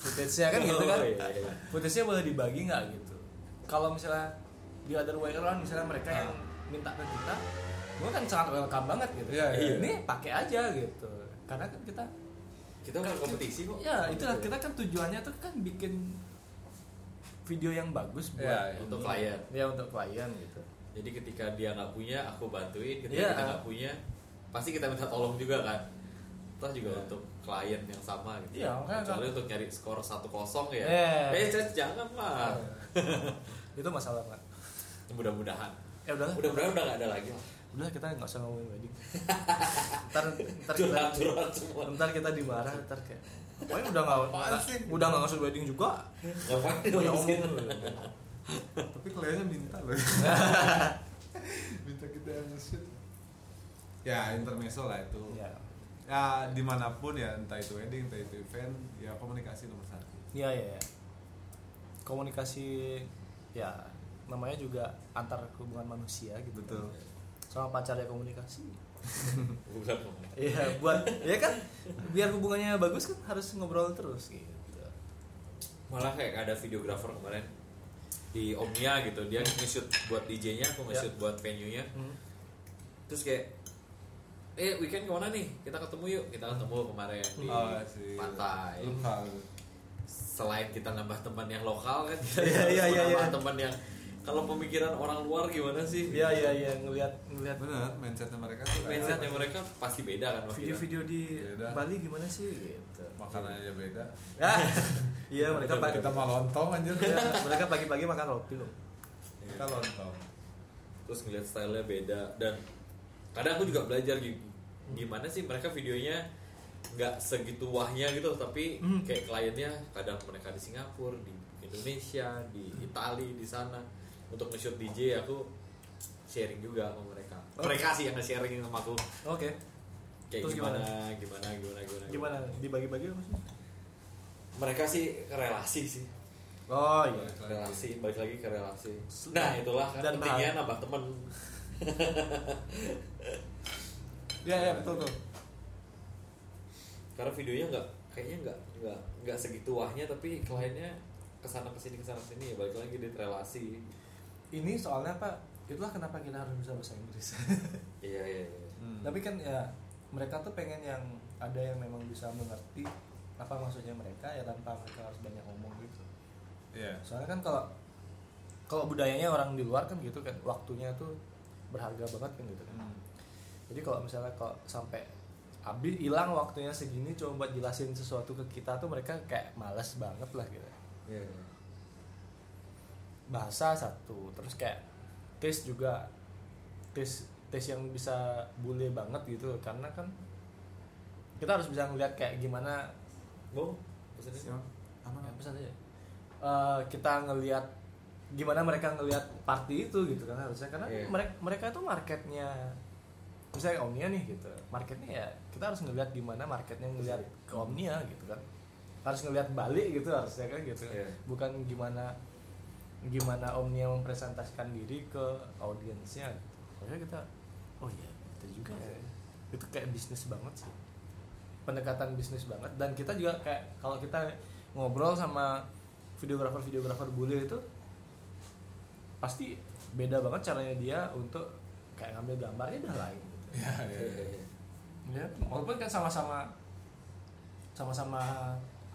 Footage-nya kan gitu kan. Footage-nya boleh dibagi nggak gitu. Kalau misalnya di other way around, misalnya mereka yang minta ke kita, gue kan sangat welcome banget gitu. Iya. Ini pakai aja gitu. Karena kan kita bukan kompetisi kok. Ya itulah, kita kan tujuannya tuh kan bikin video yang bagus buat untuk klien. Ya untuk klien gitu. Jadi ketika dia nggak punya, aku bantuin. Ketika kita nggak punya, pasti kita minta tolong juga kan. Entah juga untuk klien yang sama gitu. Iya, kecuali untuk nyari skor 1-0 ya. Jangan lah. Itu masalah kan. Mudah-mudahan. Mudah-mudahan udah enggak ada lagi. Udah kita enggak usah ngomongin wedding. Ntar kita dimarah, ntar kayak. Pokoknya udah enggak usah wedding juga. Ngapain ngomongin. Tapi kliennya minta loh. Minta kita nge-shoot. Ya, intermezzo lah itu. Ya dimanapun ya, entah itu wedding, entah itu event, ya komunikasi nomor 1. Iya. Komunikasi ya namanya juga antar hubungan manusia gitu. Betul. Sama pacarnya komunikasi. Iya buat, ya kan biar hubungannya bagus kan harus ngobrol terus gitu. Malah kayak ada videografer kemarin di Omnia gitu, dia nge-shoot buat DJ-nya, aku nge-shoot buat venue-nya. Terus kayak weekend kemana nih? Kita ketemu yuk. Kita ketemu kemarin di pantai. Lokal. Selain kita nambah teman yang lokal kan, kita nambah teman yang kalau pemikiran orang luar gimana sih? Iya iya iya, ngelihat benar mindsetnya mereka tuh. Mindsetnya mereka pasti beda kan. Video-video di beda. Bali gimana sih? Gitu. Makanannya beda. Iya mereka kita mah lontong anjir. Ya, mereka pagi-pagi makan roti loh. Kita lontong. Terus ngelihat stylenya beda dan kadang aku juga belajar gimana sih mereka videonya nggak segitu wahnya gitu, tapi kayak kliennya kadang mereka di Singapura, di Indonesia, di Itali, di sana. Untuk nge-shoot DJ aku sharing juga sama mereka. Mereka sih yang nge-sharing sama aku. Oke. Kayak terus gimana? Dibagi-bagi apa sih? Mereka sih relasi sih. Oh iya, relasi, balik lagi ke relasi. Nah, itulah kan pentingnya nambah teman. Ya, betul tuh. Karena videonya kayaknya enggak segitu wahnya, tapi kliennya kesana kesini ya, balik lagi di relasi. Ini soalnya Pak, itulah kenapa kita harus bisa bahasa Inggris. Iya. Tapi kan ya mereka tuh pengen yang ada yang memang bisa mengerti apa maksudnya mereka ya, tanpa mereka harus banyak ngomong gitu. Iya. Yeah. Soalnya kan kalau budayanya orang di luar kan gitu kan, waktunya tuh berharga banget kan gitu kan. Jadi kalau misalnya kalau sampai habis hilang waktunya segini coba buat jelasin sesuatu ke kita tuh mereka kayak malas banget lah gitu. Yeah. Bahasa satu, terus kayak taste juga, taste yang bisa bule banget gitu, karena kan kita harus bisa ngeliat kayak gimana. Bo, pesan aja. Aman ya, pesan aja. Kita ngeliat gimana mereka ngeliat party itu gitu kan harusnya, karena mereka itu marketnya, misalnya Omnia nih gitu, marketnya ya kita harus ngeliat gimana marketnya ngeliat ke Omnia gitu kan. Harus ngelihat Bali gitu harusnya kan gitu. Yeah. Bukan gimana Omnia mempresentasikan diri ke audiensnya gitu. Makanya kita kita juga ya. Itu kayak bisnis banget sih. Pendekatan bisnis banget, dan kita juga kayak kalau kita ngobrol sama videografer bule itu pasti beda banget caranya dia untuk kayak ngambil gambarnya udah lain gitu. Ya. Walaupun kan sama-sama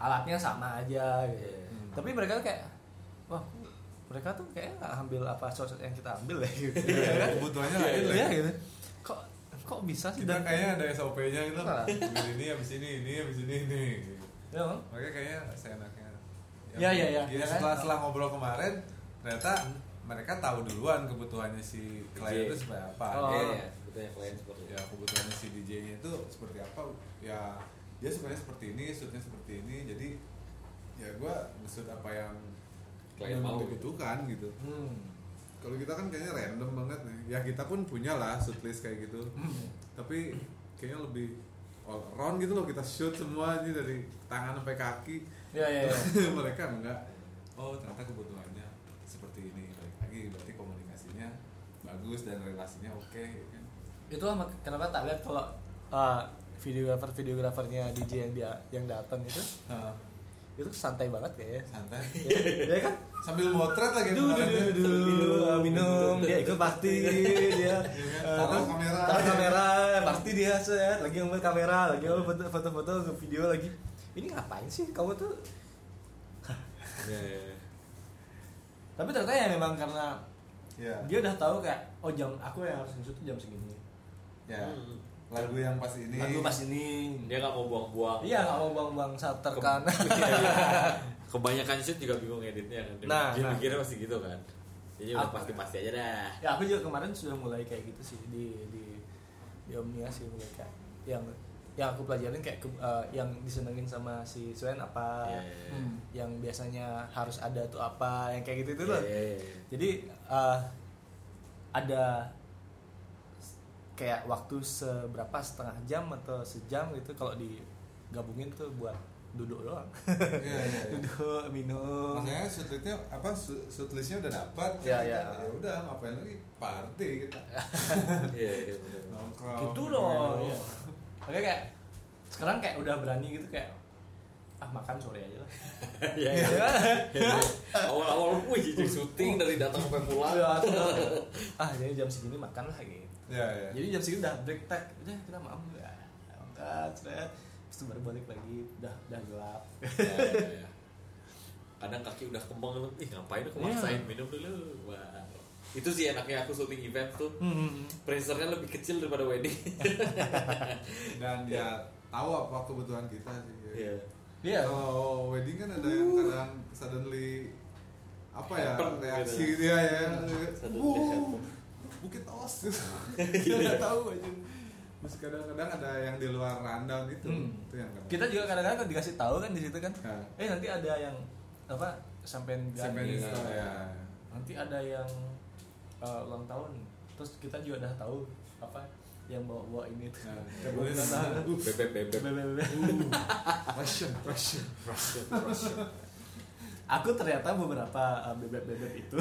alatnya sama aja gitu. Tapi mereka tuh kayak wah, mereka tuh kayak nggak ambil apa shot yang kita ambil ya gitu. Kebutuhannya lain ya gitu. Kok bisa sih? Dan kayaknya ada SOP-nya gitu. Ambil ini habis ini. Ya, makanya kayaknya seenaknya. Ya. Jadi setelah ngobrol kemarin, ternyata mereka tahu duluan kebutuhannya si klien itu seperti apa. Kebutuhannya klien seperti apa. Ya, kebutuhannya si DJ-nya itu seperti apa ya. Dia sukanya seperti ini, shootnya seperti ini, jadi ya gue nge-shoot apa yang klien mau dibutuhkan gitu. Kalau kita kan kayaknya random banget nih. Ya kita pun punya lah shoot list kayak gitu. Tapi kayaknya lebih all around gitu loh, kita shoot semua nih dari tangan sampai kaki. Iya. Mereka enggak. Oh, ternyata kebutuhannya seperti ini. Lagi berarti komunikasinya bagus dan relasinya oke kan. Itu kenapa tak lihat kalau videografernya DJ yang datang itu itu santai banget kayaknya. Santai ya kan, sambil motret lagi minum dia ikut party dia taruh kamera party dia set lagi ngambil kamera lagi foto-foto ke video lagi, ini ngapain sih kamu tuh? Tapi ternyata ya memang karena dia udah tahu kayak jam aku yang harus nge-shoot jam segini ya. Lagu yang pas ini. Dia enggak mau buang-buang. Iya, enggak mau buang-buang shutter kan. Kebanyakan shoot juga bingung editnya kan. Dia mikirnya pasti gitu kan. Jadi udah pasti aja dah. Ya, aku juga kemarin sudah mulai kayak gitu sih di Omnia sih mulai kayak yang aku pelajarin kayak yang disenengin sama si Suen apa, yang biasanya harus ada tuh apa, yang kayak gitu loh. Jadi ada kayak waktu seberapa setengah jam atau sejam gitu kalau digabungin tuh buat duduk doang. Duduk minum. Makanya shootlistnya udah dapat. Ya udah ngapain lagi party kita. Iya benar. Nongkrong. Gitu loh. Oke, kayak sekarang kayak udah berani gitu kayak makan sore aja lah. Iya. Awal-awal syuting dari datang sampai pulang. Jadi jam segini makan lah gitu. Yeah. Jadi jam segitu udah break tag, udah kita mampir ya, angkat, terus baru balik lagi, udah gelap. Yeah. Kadang kaki udah kembang, ngapain aku maksain minum dulu. Wah. Itu sih enaknya aku syuting event tuh, pressernya lebih kecil daripada wedding. Dan dia tahu apa kebutuhan kita sih. Yeah. Iya. Kalau wedding kan ada yang kadang suddenly apa ya reaksi dia ya. Bukit os gitu. Kita tahu aja. Terus kadang-kadang ada yang di luar rundown itu. Itu yang kadang. Kita juga kadang-kadang dikasih tahu kan di situ kan. Nanti ada yang apa sampean gani. Ya. Nanti ada yang ulang tahun. Terus kita juga udah tahu apa yang bawa-bawa ini tuh. Bebek. Russian. Aku ternyata beberapa bebek-bebek itu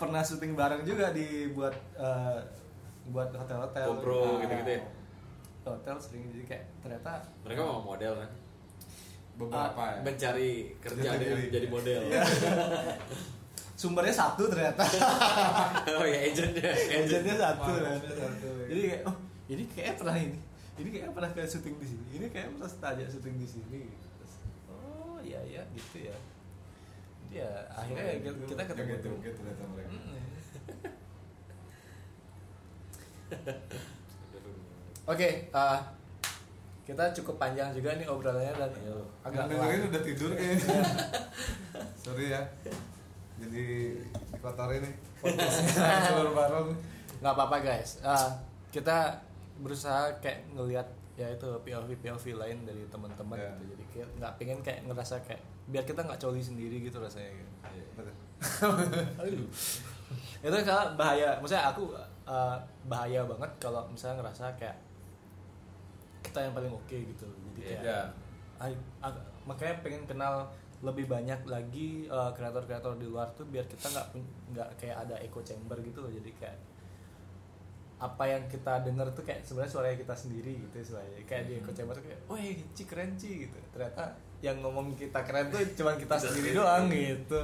pernah syuting bareng juga dibuat buat hotel-hotel. GoPro gitu-gitu ya. Hotel sering jadi kayak ternyata mereka mau model kan. Beberapa ya. Mencari kerja jadi model. Sumbernya satu ternyata. Oh ya, agentnya satu. Jadi kayak ini kayak pernah ini. Ini kayak pernah ke syuting di sini. Ini kayak pernah tanya syuting di sini. Terus, oh iya gitu ya. Dia ya, akhirnya kita ketemu ternyata mereka. Oke, kita cukup panjang juga nih obrolannya dan agak lama. Udah tidur kayaknya. Sorry ya. Jadi di kotor ini seluruh bareng nggak apa-apa guys, kita berusaha kayak ngelihat ya itu POV lain dari teman-teman gitu. Jadi kayak nggak pengen kayak ngerasa kayak biar kita nggak coli sendiri gitu rasanya gitu. Itu kalau bahaya, maksudnya aku bahaya banget kalau misalnya ngerasa kayak kita yang paling oke gitu. Jadi kayak makanya pengen kenal lebih banyak lagi kreator-kreator di luar tuh biar kita nggak kayak ada echo chamber gitu loh. Jadi kayak apa yang kita dengar tuh kayak sebenarnya suaranya kita sendiri gitu sebenarnya. Kayak di echo chamber tuh kayak, "Weh, Ci keren Ci" gitu. Ternyata yang ngomong kita keren tuh cuma kita sendiri doang gitu.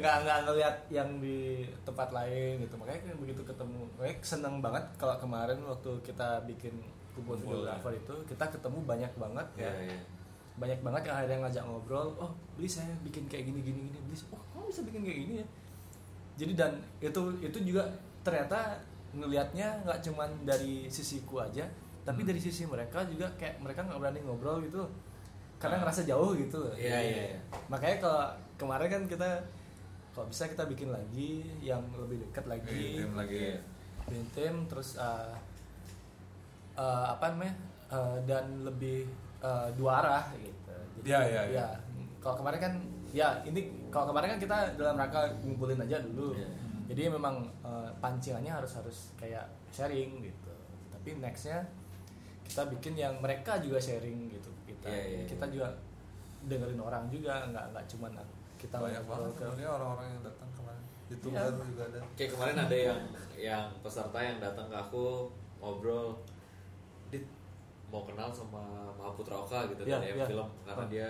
Nggak ngelihat yang di tempat lain gitu. Makanya kan begitu ketemu, seneng banget kalau kemarin waktu kita bikin kumpul videographer itu kita ketemu banyak banget ya. Banyak banget yang akhirnya ngajak ngobrol, "Oh, beli saya bikin kayak gini, beli, oh kamu bisa bikin kayak gini ya." Jadi dan itu juga ternyata ngelihatnya nggak cuman dari sisiku aja, tapi dari sisi mereka juga kayak mereka nggak berani ngobrol gitu, karena ngerasa jauh gitu. Iya. Makanya kalau kemarin kan kita kalau bisa kita bikin lagi yang lebih dekat lagi, intim, terus dan lebih dua arah gitu. Iya. Kalau kemarin kan kita dalam rangka ngumpulin aja dulu. Yeah. Jadi memang pancingannya harus kayak sharing gitu. Tapi nextnya kita bikin yang mereka juga sharing gitu. Kita juga dengerin orang juga, nggak cuman kita banyak banget. Sebenarnya orang-orang yang datang kemarin itu baru juga ada. Kayak kemarin ada yang peserta yang datang ke aku ngobrol di mau kenal sama Maha Putra Oka gitu dari film karena dia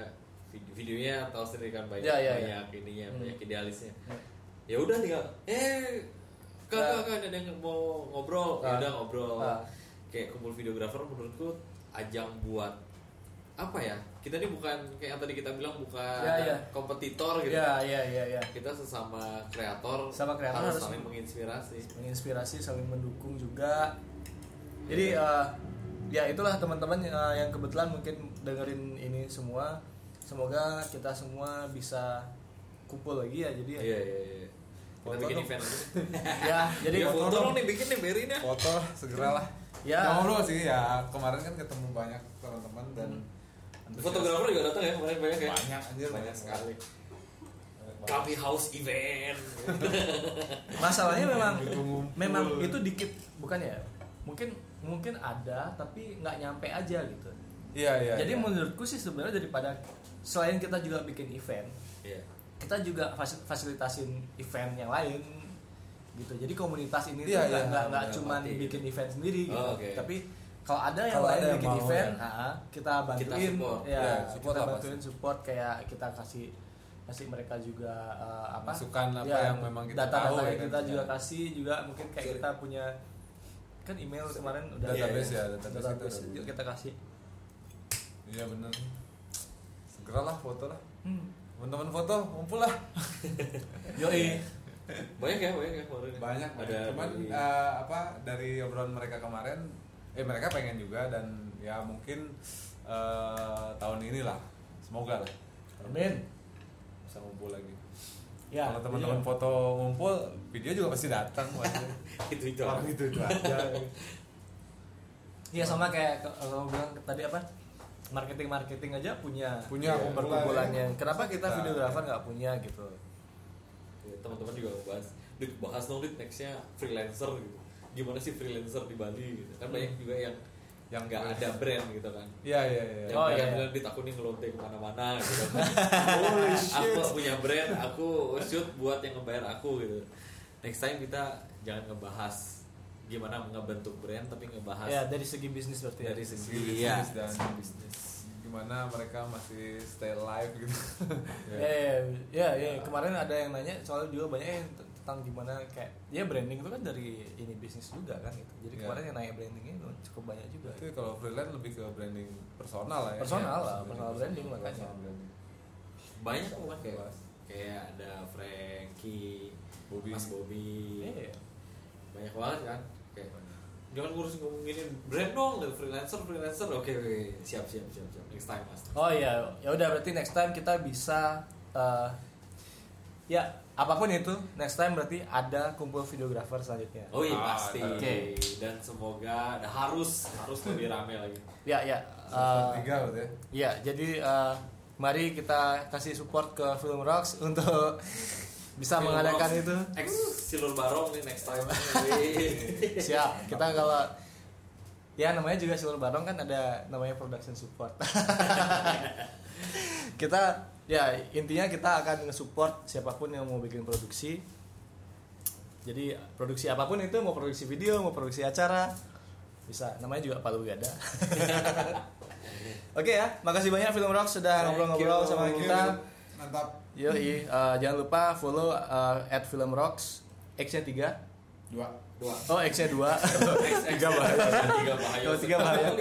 videonya tahu sendiri kan banyak ininya, banyak idealisnya. Ya udah tinggal kakak ada yang mau ngobrol, udah ngobrol. Kayak kumpul videografer menurutku ajang buat apa ya? Kita ini bukan kayak yang tadi kita bilang bukan kompetitor gitu. Iya. Kita sesama kreator harus saling menginspirasi, saling mendukung juga. Jadi ya itulah teman-teman yang kebetulan mungkin dengerin ini semua. Semoga kita semua bisa kumpul lagi ya. Jadi iya. Kita bikin event dulu. Ya, jadi foto dong nih bikin Berry nih. Foto segeralah. Ya. Ngobrol sih ya. Kemarin kan ketemu banyak teman-teman dan fotografer juga datang ya kemarin banyak ya. Banyak sekali. Coffee house event. Masalahnya memang itu dikit bukan ya? Mungkin ada tapi nggak nyampe aja gitu. Iya. Jadi menurutku sih sebenarnya daripada selain kita juga bikin event, kita juga fasilitasin event yang lain gitu. Jadi komunitas ini nggak cuma bikin event sendiri gitu. Tapi kalau ada yang lain bikin event, kita bantuin, kita support kayak kita kasih Pasti mereka juga masukan apa ya, yang memang kita data-data tahu, yang kita juga kasih juga mungkin kayak kita punya kan email kemarin udah database ya, database kita juga kita kasih. Iya benar. Segeralah foto lah. Teman-teman foto kumpul lah. Yoi. Banyak ya kemarin. Banyak. Ada cuman dari obrolan mereka kemarin mereka pengen juga dan ya mungkin tahun inilah semoga lah. Amin. Bisa ngumpul lagi. Ya, kalau teman-teman foto ngumpul, video juga pasti datang. Itu aja. Iya sama kayak kalau bilang tadi apa? Marketing aja punya kumpulannya. Kenapa kita videografer nggak punya gitu? Ya, teman-teman juga bahas dong nextnya freelancer gitu. Gimana sih freelancer di Bali gitu? Kan banyak juga yang nggak ada brand gitu kan? Iya. Yang ditakutin ngelonte kemana-mana gitu kan? Holy shit. Aku punya brand, aku shoot buat yang ngebayar aku gitu. Next time kita jangan ngebahas gimana ngebentuk brand, tapi ngebahas dari segi bisnis berarti. Dari segi bisnis dan bisnis. Gimana mereka masih stay live gitu? Kemarin ada yang nanya soalnya juga banyak yang tentang gimana kayak branding itu kan dari ini bisnis juga kan gitu. Jadi kemarin yang nanya brandingnya itu cukup banyak juga. Itu kalau freelance lebih ke branding personal lah ya. Personal branding. Banyak kok kan kayak ada Frankie, Mas Bobby. Banyak banget kan. Kayak jangan ngurus ngomongin brand dong, freelancer. Oke. Siap. Next time Mas. Oh iya, ya udah berarti next time kita bisa apapun itu, next time berarti ada kumpul videographer selanjutnya. Oh iya pasti. Okay. Dan semoga harus lebih rame lagi. Ya. 3 berarti. Ya, jadi mari kita kasih support ke Film Rocks untuk bisa Film mengadakan Rocks itu. Ex Silurbarang nih next time. Siap. Kita kalau namanya juga Silurbarang kan ada namanya production support. Kita intinya kita akan nge-support siapapun yang mau bikin produksi. Jadi produksi apapun itu, mau produksi video, mau produksi acara, bisa. Namanya juga Palu Gada. Oke ya, makasih banyak Film Rocks sudah ngobrol-ngobrol sama kita. Mantap. Yoi, jangan lupa follow @filmrocks X-nya 3 2. Oh, X-nya 2. 3 bahaya.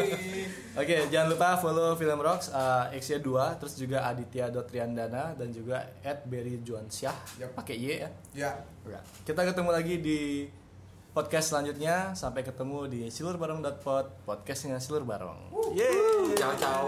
Oke, jangan lupa follow Film Rocks X-nya 2, terus juga Aditya Riandana dan juga @Berry Juansyah. Pakai Y ya. Ya. Oke. Kita ketemu lagi di podcast selanjutnya. Sampai ketemu di Silurbarang.pod, podcastnya Silurbarang. Ciao.